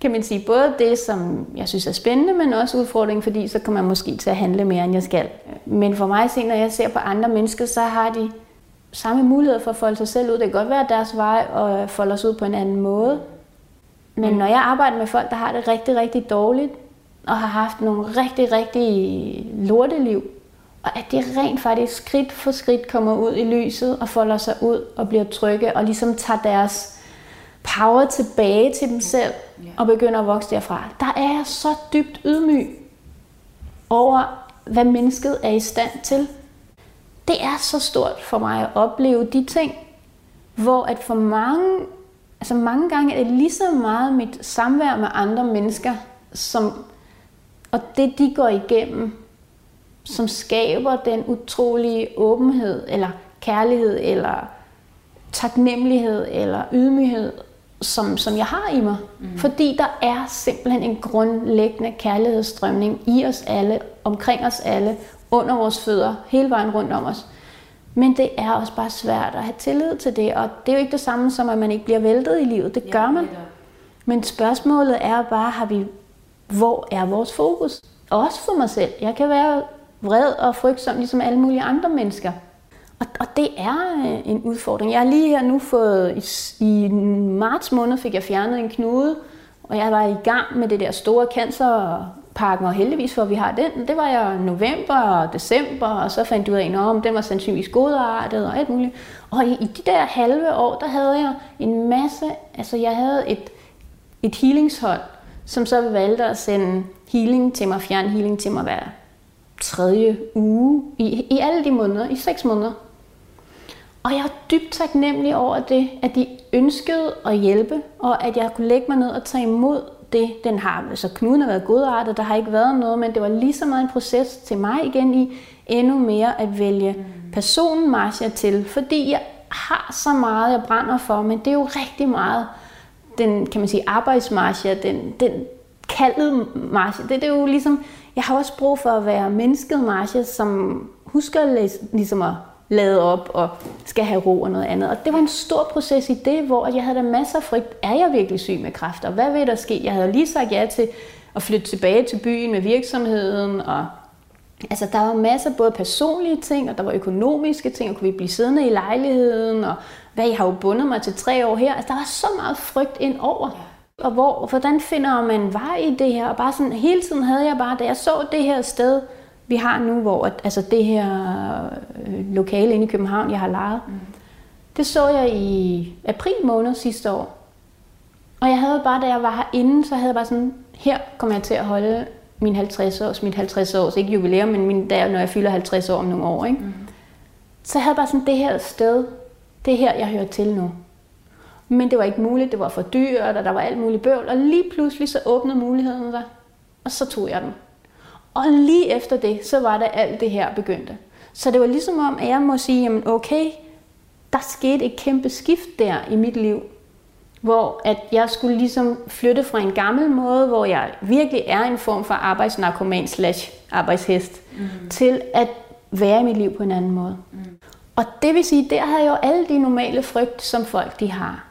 kan man sige, både det, som jeg synes er spændende, men også udfordring, fordi så kommer jeg måske til at handle mere, end jeg skal. Men for mig, når jeg ser på andre mennesker, så har de samme muligheder for at folde sig selv ud. Det kan godt være deres vej, og folde sig ud på en anden måde. Men når jeg arbejder med folk, der har det rigtig, rigtig dårligt, og har haft nogle rigtig, rigtig lorteliv, og at de rent faktisk skridt for skridt kommer ud i lyset og folder sig ud og bliver trygge og ligesom tager deres power tilbage til dem selv og begynder at vokse derfra. Der er jeg så dybt ydmyg over, hvad mennesket er i stand til. Det er så stort for mig at opleve de ting, hvor at for mange, altså mange gange er det lige så meget mit samvær med andre mennesker, som, og det de går igennem, som skaber den utrolige åbenhed, eller kærlighed, eller taknemmelighed, eller ydmyghed, som, som jeg har i mig. Mm. Fordi der er simpelthen en grundlæggende kærlighedsstrømning i os alle, omkring os alle, under vores fødder, hele vejen rundt om os. Men det er også bare svært at have tillid til det, og det er jo ikke det samme som, at man ikke bliver væltet i livet. Det gør man. Men spørgsmålet er bare, har vi, hvor er vores fokus? Også for mig selv. Jeg kan være vred og frygtsom, ligesom alle mulige andre mennesker. Og, og det er en udfordring. Jeg har lige her nu fået, i, i marts måned fik jeg fjernet en knude, og jeg var i gang med det der store cancerpakken, og heldigvis for, vi har den. Det var jeg november og december, og så fandt jeg ud af, at den var sandsynligvis godartet og alt muligt. Og i, i de der halve år, der havde jeg en masse, altså jeg havde et, et healingshold, som så valgte at sende healing til mig, fjerne healing til mig hver tredje uge, i, i alle de måneder, i seks måneder. Og jeg er dybt taknemmelig over det, at de ønskede at hjælpe, og at jeg kunne lægge mig ned og tage imod det, den har. Så altså, knuden har været godartet, der har ikke været noget, men det var lige så meget en proces til mig igen i, endnu mere at vælge personen Marsha til, fordi jeg har så meget, jeg brænder for, men det er jo rigtig meget, den, kan man sige, arbejdsmarsha, den, den kaldede Marsha, det, det er jo ligesom, jeg har også brug for at være mennesket Marsha, som husker læs, ligesom at lade op og skal have ro og noget andet. Og det var en stor proces i det, hvor jeg havde da masser af frygt. Er jeg virkelig syg med kræfter? Hvad vil der ske? Jeg havde lige sagt ja til at flytte tilbage til byen med virksomheden. Og altså, der var masser af både personlige ting, og der var økonomiske ting, og kunne vi blive siddende i lejligheden? Og hvad, jeg har jo bundet mig til tre år her. Altså, der var så meget frygt ind over. Og hvor, hvordan finder man vej i det her? Og bare sådan, hele tiden havde jeg bare, da jeg så det her sted, vi har nu, hvor altså det her øh, lokale inde i København, jeg har lejet, mm. det så jeg i april måned sidste år. Og jeg havde bare, da jeg var herinde, så havde jeg bare sådan, her kommer jeg til at holde min halvtreds års, mit halvtreds års, ikke jubilæum, men min dag, når jeg fylder halvtreds år om nogle år, ikke? Mm. Så jeg havde bare sådan, det her sted, det er her, jeg hører til nu. Men det var ikke muligt, det var for dyrt, og der var alt muligt bøvl, og lige pludselig så åbnede muligheden sig, og så tog jeg den. Og lige efter det, så var det alt det her begyndte. Så det var ligesom om, at jeg må sige, jamen okay, der skete et kæmpe skift der i mit liv, hvor at jeg skulle ligesom flytte fra en gammel måde, hvor jeg virkelig er en form for arbejdsnarkoman slash arbejdshest, mm. til at være i mit liv på en anden måde. Mm. Og det vil sige, der havde jeg jo alle de normale frygt, som folk de har.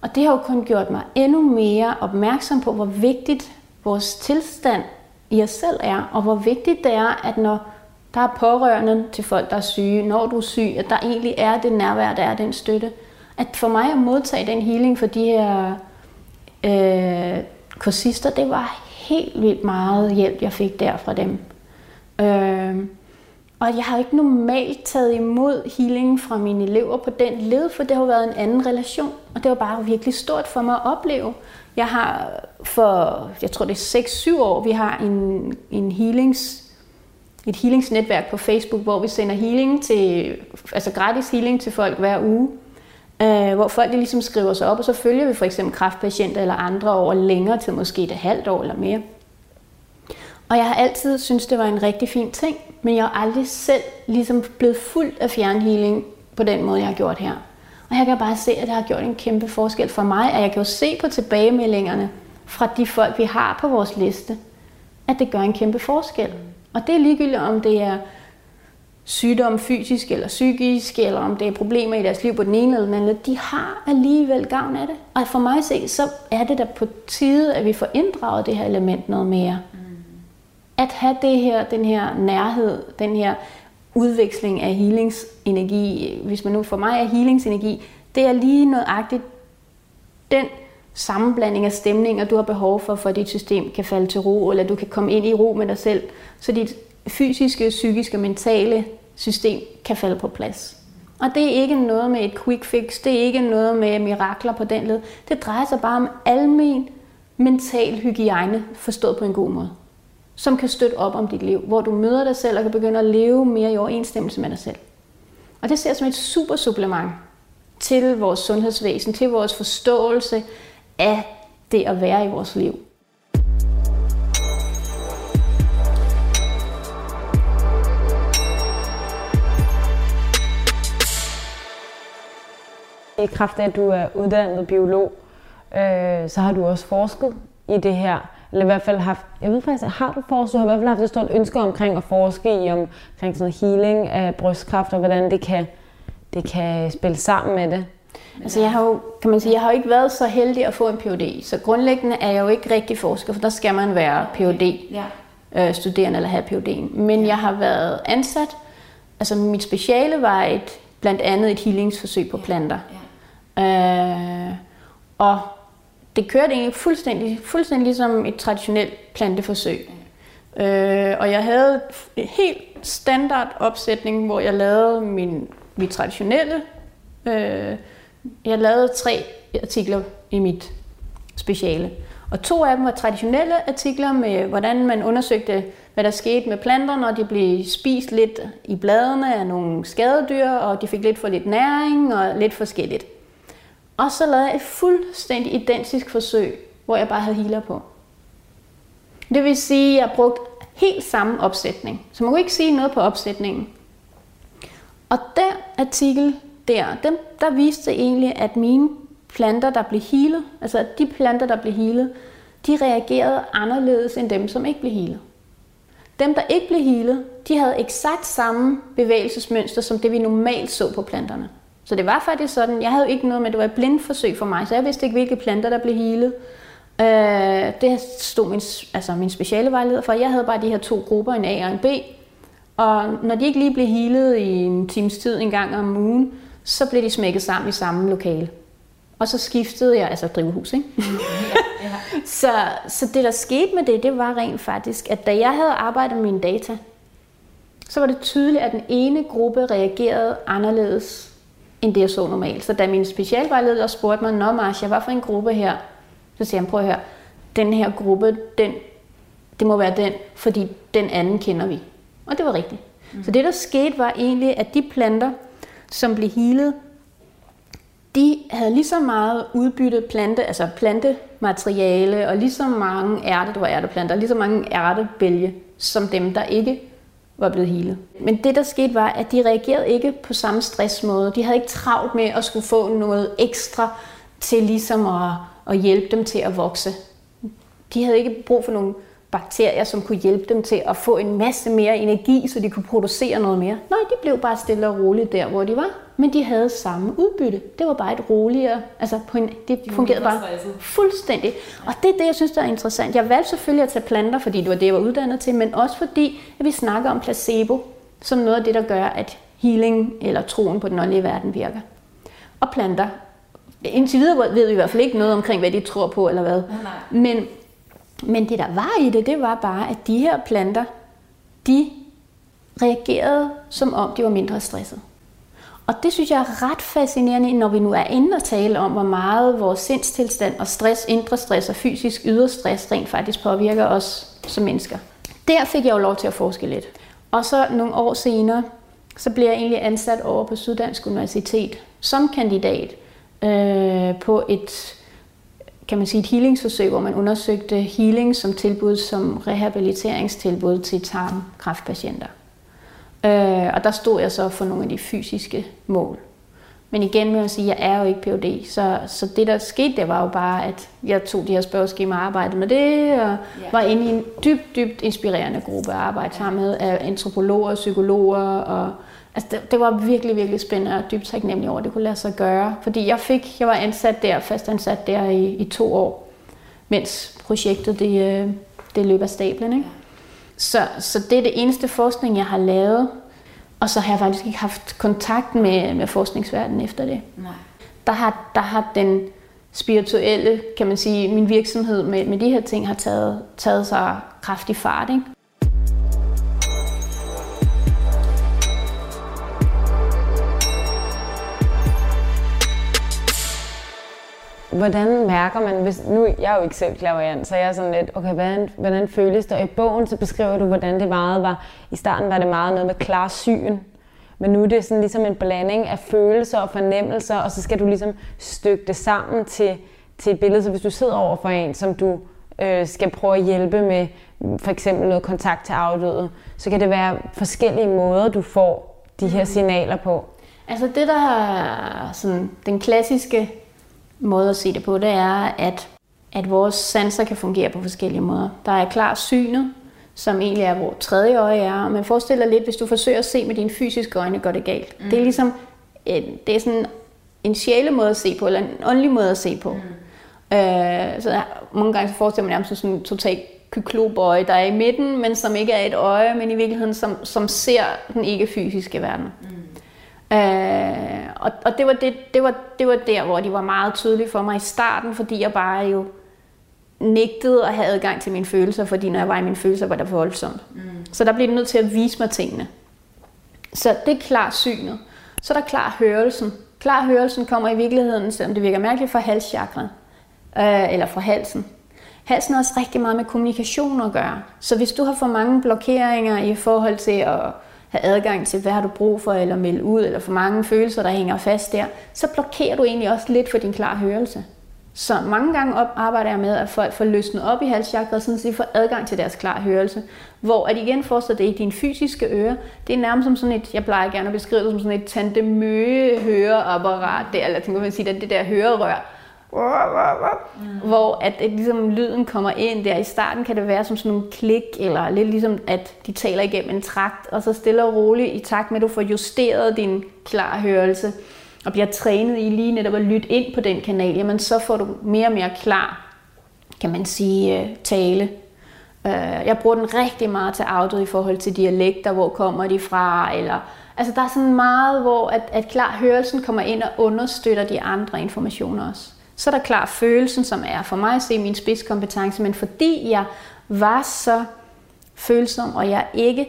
Og det har jo kun gjort mig endnu mere opmærksom på, hvor vigtigt vores tilstand i os selv er, og hvor vigtigt det er, at når der er pårørende til folk, der er syge, når du er syg, at der egentlig er det nærvær, der er den støtte. At for mig at modtage den healing for de her øh, kursister, det var helt vildt meget hjælp, jeg fik der fra dem. Øh, og jeg har jo ikke normalt taget imod healing fra mine elever på den led, for det har været en anden relation, og det var bare virkelig stort for mig at opleve. Jeg har for, jeg tror det er seks syv år, vi har en, en healings, et healingsnetværk på Facebook, hvor vi sender healing til, altså gratis healing til folk hver uge. Øh, hvor folk ligesom skriver sig op, og så følger vi for eksempel kræftpatienter eller andre over længere til måske et halvt år eller mere. Og jeg har altid syntes, det var en rigtig fin ting, men jeg har aldrig selv ligesom blevet fuldt af fjernhealing på den måde, jeg har gjort her. Og jeg kan bare se, at det har gjort en kæmpe forskel for mig, og jeg kan jo se på tilbagemeldingerne fra de folk, vi har på vores liste, at det gør en kæmpe forskel. Og det er ligegyldigt, om det er sygdom fysisk eller psykisk, eller om det er problemer i deres liv på den ene eller den anden. De har alligevel gavn af det. Og for mig at se, så er det da på tide, at vi får inddraget det her element noget mere. At have det her, den her nærhed, den her udveksling af healingsenergi, hvis man nu for mig er healingsenergi, det er lige nøjagtigt den sammenblanding af stemninger, du har behov for, for at dit system kan falde til ro, eller du kan komme ind i ro med dig selv, så dit fysiske, psykiske og mentale system kan falde på plads. Og det er ikke noget med et quick fix, det er ikke noget med mirakler på den led. Det drejer sig bare om almen mental hygiejne, forstået på en god måde, som kan støtte op om dit liv, hvor du møder dig selv og kan begynde at leve mere i overensstemmelse med dig selv. Og det ser som et super supplement til vores sundhedsvæsen, til vores forståelse af det at være i vores liv. I kraft af, at du er uddannet biolog, øh, så har du også forsket i det her. Eller i hvert fald haft, jeg ved faktisk, har du forsket, du har i hvert fald haft et stort ønske omkring at forske i, omkring sådan healing af brystkræft, og hvordan det kan, det kan spille sammen med det. Altså jeg har jo, kan man sige, jeg har jo ikke været så heldig at få en P H D, så grundlæggende er jeg jo ikke rigtig forsker, for der skal man være P H D-studerende eller have P H D'en. Men jeg har været ansat, altså mit speciale var et, blandt andet et healingsforsøg på planter. Øh, og det kørte egentlig fuldstændig, fuldstændig ligesom et traditionelt planteforsøg. Øh, og jeg havde en helt standard opsætning, hvor jeg lavede min, min traditionelle. Øh, jeg lavede tre artikler i mit speciale. Og to af dem var traditionelle artikler med, hvordan man undersøgte, hvad der skete med planter, når de blev spist lidt i bladene af nogle skadedyr, og de fik lidt for lidt næring og lidt forskelligt. Og så lavede jeg et fuldstændig identisk forsøg, hvor jeg bare havde healer på. Det vil sige, at jeg brugte helt samme opsætning. Så man kunne ikke sige noget på opsætningen. Og den artikel der, den, der viste egentlig, at mine planter, der blev healet, altså at de planter, der blev healet, de reagerede anderledes end dem, som ikke blev healet. Dem, der ikke blev healet, de havde eksakt samme bevægelsesmønster, som det vi normalt så på planterne. Så det var faktisk sådan, jeg havde jo ikke noget med, det var et blindforsøg for mig, så jeg vidste ikke, hvilke planter, der blev healet. Øh, det stod min, altså min specialevejleder for, jeg havde bare de her to grupper, en A og en B, og når de ikke lige blev healet i en times tid en gang om ugen, så blev de smækket sammen i samme lokale. Og så skiftede jeg, altså drivhus, ikke? Ja, ja. så, så det, der skete med det, det var rent faktisk, at da jeg havde arbejdet med mine data, så var det tydeligt, at den ene gruppe reagerede anderledes, end det jeg så normalt. Så da min specialvejleder spurgte mig, nå Marsha, hvad for en gruppe her? Så siger han, prøv at høre, den her gruppe, den, det må være den, fordi den anden kender vi. Og det var rigtigt. Mm. Så det, der skete, var egentlig, at de planter, som blev healet, de havde lige så meget udbyttet plante, altså plantemateriale, og lige så mange ærte, det var ærteplanter, og lige så mange ærtebælge, som dem, der ikke var blevet healet. Men det, der skete, var, at de reagerede ikke på samme stressmåde. De havde ikke travlt med at skulle få noget ekstra til ligesom at, at hjælpe dem til at vokse. De havde ikke brug for nogle bakterier, som kunne hjælpe dem til at få en masse mere energi, så de kunne producere noget mere. Nej, de blev bare stille og roligt der, hvor de var. Men de havde samme udbytte. Det var bare et roligere, altså på en, det de fungerede bare fuldstændig. Og det er det, jeg synes, der er interessant. Jeg valgte selvfølgelig at tage planter, fordi det var det, jeg var uddannet til, men også fordi, at vi snakker om placebo, som noget af det, der gør, at healing eller troen på den åndelige verden virker. Og planter. Indtil videre ved vi i hvert fald ikke noget omkring, hvad de tror på eller hvad. Nej. Men Men det, der var i det, det var bare, at de her planter, de reagerede, som om de var mindre stressede. Og det synes jeg er ret fascinerende, når vi nu er inde og tale om, hvor meget vores sindstilstand og stress, indre stress og fysisk ydre stress rent faktisk påvirker os som mennesker. Der fik jeg jo lov til at forske lidt. Og så nogle år senere, så blev jeg egentlig ansat over på Syddansk Universitet som kandidat øh, på et... kan man sige et healingsforsøg, hvor man undersøgte healing som tilbud, som rehabiliteringstilbud til tarmkræftpatienter. Øh, og der stod jeg så for nogle af de fysiske mål. Men igen må jeg sige, at jeg er jo ikke P H D, så, så det der skete, det var jo bare, at jeg tog de her spørgeskemaer og arbejdede med det, og yeah. var inde i en dybt, dybt inspirerende gruppe at arbejde sammen med, af antropologer, psykologer, og altså det, det var virkelig, virkelig spændende og dybt taknemmelig over, at det kunne lade sig gøre. Fordi jeg fik, jeg var ansat der, fastansat der i, i to år, mens projektet det, det løb af stablen. Ikke? Så, så det er det eneste forskning, jeg har lavet. Og så har jeg faktisk ikke haft kontakt med, med forskningsverdenen efter det. Nej. Der har, der har den spirituelle, kan man sige, min virksomhed med, med de her ting har taget, taget sig kraftig fart, ikke? Hvordan mærker man, hvis, nu jeg er jo ikke selv klaverant, så jeg er sådan lidt, okay, hvordan, hvordan føles det? Og i bogen så beskriver du, hvordan det meget var, i starten var det meget noget med klar syn, men nu er det sådan ligesom en blanding af følelser og fornemmelser, og så skal du ligesom stykke det sammen til, til et billede. Så hvis du sidder over for en, som du øh, skal prøve at hjælpe med, for eksempel noget kontakt til afdøde, så kan det være forskellige måder, du får de her signaler på. Altså det, der er sådan den klassiske måde at se det på, det er, at, at vores sanser kan fungere på forskellige måder. Der er klart synet, som egentlig er, hvor tredje øje er. Men forestil dig lidt, hvis du forsøger at se med dine fysiske øjne, går det galt. Mm. Det er ligesom en, det er sådan en sjæle måde at se på, eller en åndelig måde at se på. Mm. Øh, så mange gange så forestiller man nærmest sådan en totalt kyklopøje, der er i midten, men som ikke er et øje, men i virkeligheden som, som ser den ikke-fysiske verden. Mm. Øh, og og det, var det, det, var, det var der, hvor de var meget tydelige for mig i starten, fordi jeg bare jo nægtede at have adgang til mine følelser, fordi når jeg var i mine følelser, var det voldsomt. Mm. Så der blev det nødt til at vise mig tingene. Så det er klart synet. Så er der klar hørelsen. Klar hørelsen kommer i virkeligheden, selvom det virker mærkeligt, fra halschakra, øh, eller fra halsen. Halsen har også rigtig meget med kommunikation at gøre. Så hvis du har for mange blokeringer i forhold til at have adgang til, hvad har du brug for, eller melde ud, eller for mange følelser, der hænger fast der, så blokerer du egentlig også lidt for din klare hørelse. Så mange gange op arbejder jeg med, at folk får løsnet op i halschakret, så de får adgang til deres klare hørelse. Hvor at igen forstår det i dine fysiske ører, det er nærmest som sådan et, jeg plejer gerne at beskrive det som sådan et tandemøge-høreapparat der, eller tænker man sige, det der hørerør, mm. hvor at, at ligesom lyden kommer ind der. I starten kan det være som sådan en klik, eller lidt ligesom, at de taler igennem en trakt, og så stille og roligt i takt med, at du får justeret din klare hørelse, og bliver trænet i lige netop at lytte ind på den kanal, jamen så får du mere og mere klar, kan man sige, tale. Jeg bruger den rigtig meget til afdøde i forhold til dialekter, hvor kommer de fra, eller altså der er sådan meget, hvor at, at klar hørelsen kommer ind og understøtter de andre informationer også. Så er der klar følelsen, som er for mig at se min spidskompetence, men fordi jeg var så følsom, og jeg ikke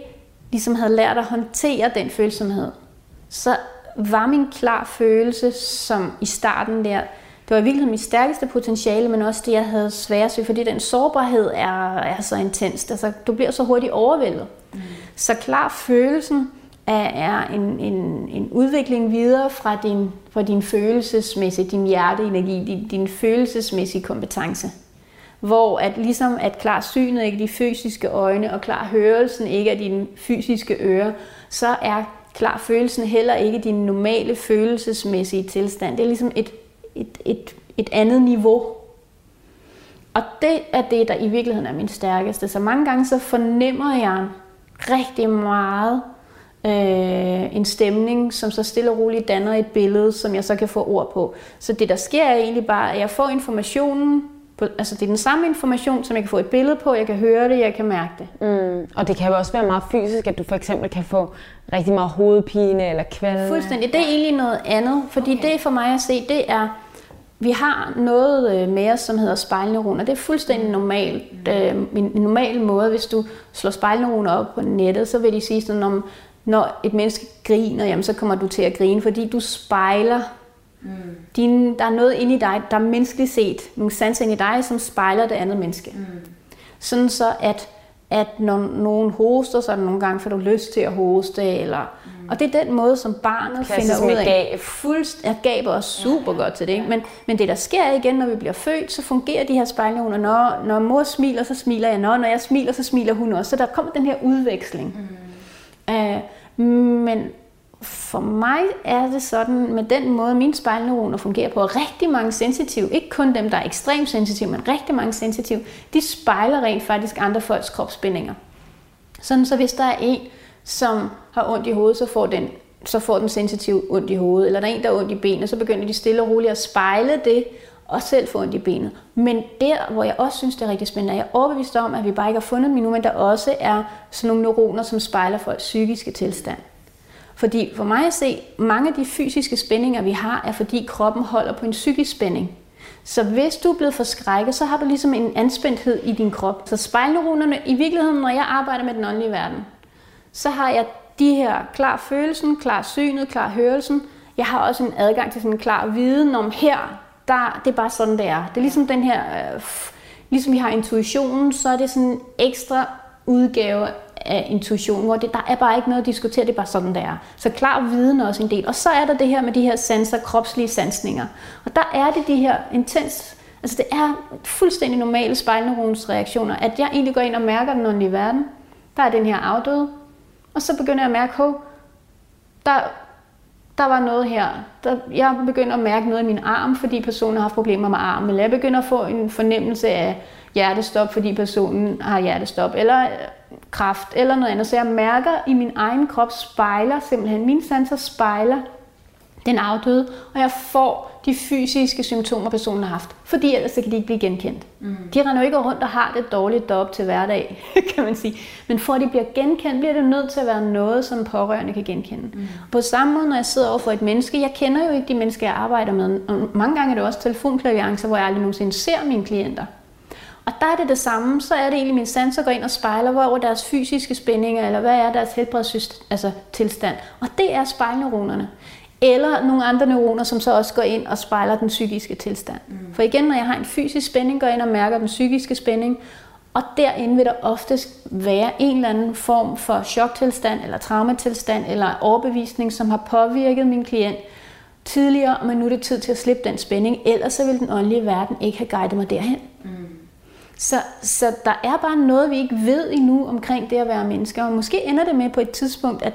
ligesom havde lært at håndtere den følsomhed, så var min klar følelse, som i starten der, det var i virkeligheden mit stærkeste potentiale, men også det, jeg havde sværest ved, fordi den sårbarhed er, er så intens. Altså, du bliver så hurtigt overvældet. Mm. Så klar følelsen er, er en, en, en udvikling videre fra din, fra din følelsesmæssige, din hjerteenergi, din, din følelsesmæssige kompetence. Hvor at ligesom at klar synet ikke er de fysiske øjne, og klar hørelsen ikke er dine fysiske ører, så er klar følelsen heller ikke din normale følelsesmæssige tilstand. Det er ligesom et, et, et, et andet niveau. Og det er det, der i virkeligheden er min stærkeste. Så mange gange så fornemmer jeg rigtig meget øh, en stemning, som så stille og roligt danner et billede, som jeg så kan få ord på. Så det, der sker, er egentlig bare, at jeg får informationen, altså det er den samme information, som jeg kan få et billede på, jeg kan høre det, jeg kan mærke det. Mm. Og det kan jo også være meget fysisk, at du for eksempel kan få rigtig meget hovedpine eller kvalme. Fuldstændig. Det er egentlig noget andet, fordi okay. det for mig at se, det er, vi har noget med os, som hedder spejlneuroner. Det er fuldstændig normalt, mm. en normal måde, hvis du slår spejlneuroner op på nettet, så vil de sige sådan om, når et menneske griner, jamen, så kommer du til at grine, fordi du spejler. Mm. Din, der er noget inde i dig, der er menneskeligt set, nogle sanser inde i dig, som spejler det andet menneske. Mm. Sådan så, at, at når nogen hoster, så er der nogle gange, får du lyst til at hoste. Eller, mm. Og det er den måde, som barnet klassisk finder ud af. Gab. Fuldst, jeg gaber også super ja, ja, godt til det. Ikke? Ja. Men, men det, der sker igen, når vi bliver født, så fungerer de her spejlneuroner. Når, når mor smiler, så smiler jeg. Når, når jeg smiler, så smiler hun også. Så der kommer den her udveksling. Mm. Uh, men... For mig er det sådan, med den måde, mine spejlneuroner fungerer på, at rigtig mange sensitive, ikke kun dem, der er ekstremt sensitive, men rigtig mange sensitive, de spejler rent faktisk andre folks kropsspændinger. Sådan så hvis der er en, som har ondt i hovedet, så får den, så får den sensitive ondt i hovedet, eller der er en, der har ondt i benet, så begynder de stille og roligt at spejle det, og selv få ondt i benet. Men der, hvor jeg også synes, det er rigtig spændende, er jeg overbevist om, at vi bare ikke har fundet dem endnu, men der også er sådan nogle neuroner, som spejler folks psykiske tilstand. Fordi for mig at se, mange af de fysiske spændinger, vi har, er fordi kroppen holder på en psykisk spænding. Så hvis du er blevet forskrækket, så har du ligesom en anspændthed i din krop. Så spejlneuronerne, i virkeligheden, når jeg arbejder med den åndelige verden, så har jeg de her klar følelsen, klar synet, klar hørelsen. Jeg har også en adgang til sådan en klar viden om her, der, det er bare sådan, det er. Det er ligesom den her, øh, ligesom vi har intuitionen, så er det sådan en ekstra udgave af intuition, hvor det, der er bare ikke noget at diskutere, det er bare sådan, det er. Så klar viden er også en del. Og så er der det her med de her sanser, kropslige sansninger. Og der er det de her intens, altså det er fuldstændig normale spejlneuronsreaktioner, at jeg egentlig går ind og mærker den åndelige verden. Der er den her afdøde, og så begynder jeg at mærke, hov, der, der var noget her. Der, jeg begynder at mærke noget i min arm, fordi personen har haft problemer med armen. Eller jeg begynder at få en fornemmelse af hjertestop, fordi personen har hjertestop. Eller kræft, eller noget andet. Så jeg mærker i min egen krop spejler, simpelthen mine sanser spejler den afdøde. Og jeg får de fysiske symptomer, personen har haft. Fordi ellers så kan de ikke blive genkendt. Mm. De render jo ikke rundt og har det dårligt derop til hverdag, kan man sige. Men for at de bliver genkendt, bliver det nødt til at være noget, som pårørende kan genkende. Mm. På samme måde, når jeg sidder overfor et menneske, jeg kender jo ikke de mennesker, jeg arbejder med. Og mange gange er det også telefonklaviancer, hvor jeg aldrig nogensinde ser mine klienter. Og der er det det samme, så er det egentlig min sanser går ind og spejler, hvor er deres fysiske spændinger, eller hvad er deres helbredstilstand. Altså, og det er spejlneuronerne. Eller nogle andre neuroner, som så også går ind og spejler den psykiske tilstand. Mm. For igen, når jeg har en fysisk spænding, går jeg ind og mærker den psykiske spænding, og derinde vil der oftest være en eller anden form for choktilstand, eller traumatilstand, eller overbevisning, som har påvirket min klient tidligere, men nu er det tid til at slippe den spænding, ellers så vil den åndelige verden ikke have guidet mig derhen. Mm. Så, så der er bare noget, vi ikke ved endnu omkring det at være mennesker, og måske ender det med på et tidspunkt, at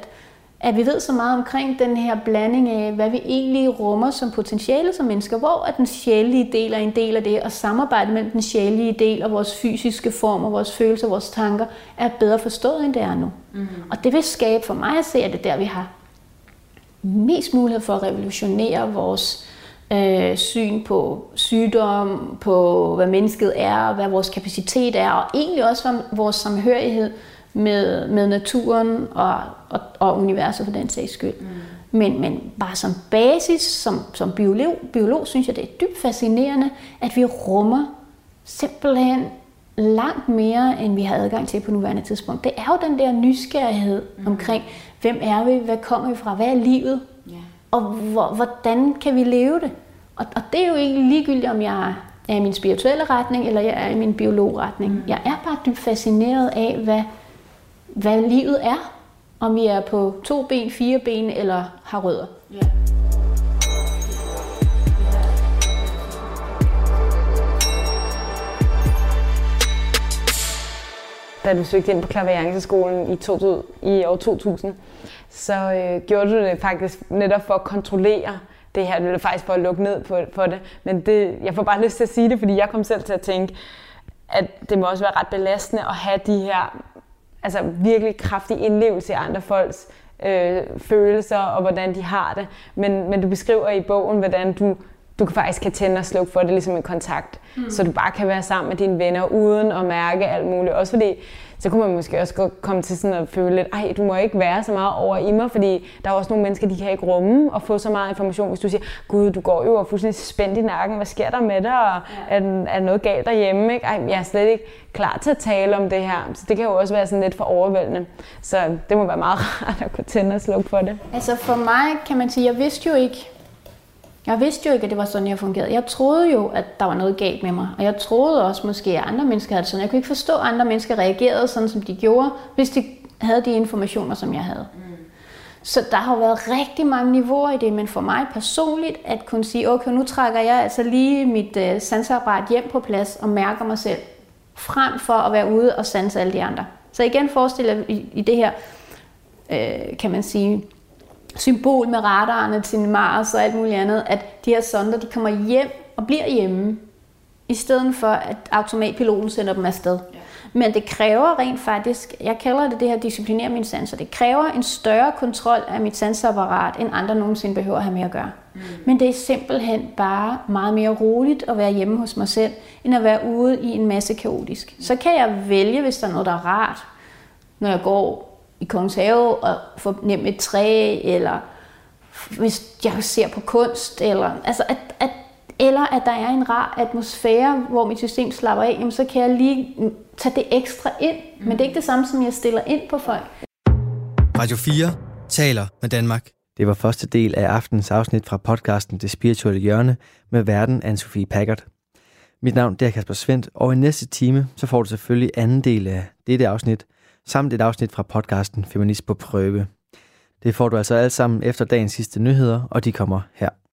at vi ved så meget omkring den her blanding af, hvad vi egentlig rummer som potentiale som mennesker, hvor den sjælige del er en del af det, og samarbejdet mellem den sjælige del og vores fysiske form og vores følelser og vores tanker, er bedre forstået, end det er nu. Mm-hmm. Og det vil skabe for mig at se, at det der, vi har mest mulighed for at revolutionere vores øh, syn på sygdom, på hvad mennesket er, og hvad vores kapacitet er, og egentlig også vores samhørighed med, med naturen og, og, og universet for den sags skyld. Mm. Men, men bare som basis, som, som biolog, biolog, synes jeg, det er dybt fascinerende, at vi rummer simpelthen langt mere, end vi har adgang til på nuværende tidspunkt. Det er jo den der nysgerrighed mm. omkring, hvem er vi, hvad kommer vi fra, hvad er livet, yeah. og hvor, hvordan kan vi leve det? Og, og det er jo egentlig ligegyldigt, om jeg er i min spirituelle retning, eller jeg er i min biologretning. Mm. Jeg er bare dybt fascineret af, hvad hvad livet er, om vi er på to ben, fire ben eller har rødder. Ja. Da du søgte ind på klaverjanceskolen i, to, i år to tusind, så øh, gjorde du det faktisk netop for at kontrollere det her. Det var faktisk for at lukke ned på, på det. Men det, jeg får bare lyst til at sige det, fordi jeg kom selv til at tænke, at det må også være ret belastende at have de her altså virkelig kraftig indlevelse i andre folks øh, følelser og hvordan de har det. Men, men du beskriver i bogen, hvordan du, du faktisk kan tænde og slukke for det ligesom en kontakt. Mm. Så du bare kan være sammen med dine venner uden at mærke alt muligt. Også fordi, så kunne man måske også godt komme til sådan at føle lidt, ej, du må ikke være så meget over i mig, fordi der er også nogle mennesker, de kan ikke rumme og få så meget information. Hvis du siger, gud, du går jo og er fuldstændig spændt i nakken, hvad sker der med dig, og ja. er, er noget galt derhjemme, ikke? Ej, jeg er slet ikke klar til at tale om det her, så det kan jo også være sådan lidt for overvældende. Så det må være meget rart at kunne tænde og slukke for det. Altså for mig kan man sige, jeg vidste jo ikke, Jeg vidste jo ikke, at det var sådan, jeg fungerede. Jeg troede jo, at der var noget galt med mig. Og jeg troede også måske, at andre mennesker havde det sådan. Jeg kunne ikke forstå, at andre mennesker reagerede sådan, som de gjorde, hvis de havde de informationer, som jeg havde. Mm. Så der har jo været rigtig mange niveauer i det. Men for mig personligt, at kunne sige, okay, nu trækker jeg altså lige mit øh, sanseapparat hjem på plads og mærker mig selv. Frem for at være ude og sanse alle de andre. Så igen forestiller jeg i, i det her, øh, kan man sige, symbol med radarerne til Mars og alt muligt andet, at de her sonder, de kommer hjem og bliver hjemme, i stedet for, at automatpiloten sender dem afsted. Ja. Men det kræver rent faktisk, jeg kalder det det her, disciplinere mine sanser, det kræver en større kontrol af mit sanseapparat, end andre nogensinde behøver at have med at gøre. Mm. Men det er simpelthen bare meget mere roligt at være hjemme hos mig selv, end at være ude i en masse kaotisk. Mm. Så kan jeg vælge, hvis der er noget, der er rart, når jeg går i Kongens Have og fornemme et træ, eller hvis jeg ser på kunst, eller altså at, at eller at der er en rar atmosfære, hvor mit system slapper af, jamen så kan jeg lige tage det ekstra ind. Men det er ikke det samme, som jeg stiller ind på folk. Radio fire taler med Danmark. Det var første del af aftenens afsnit fra podcasten Det Spirituelle Hjørne med værten Anne-Sophie Packard. Mit navn det er Kasper Svind, og i næste time så får du selvfølgelig anden del af dette afsnit, samt et afsnit fra podcasten Feminist på Prøve. Det får du altså alt sammen efter dagens sidste nyheder, og de kommer her.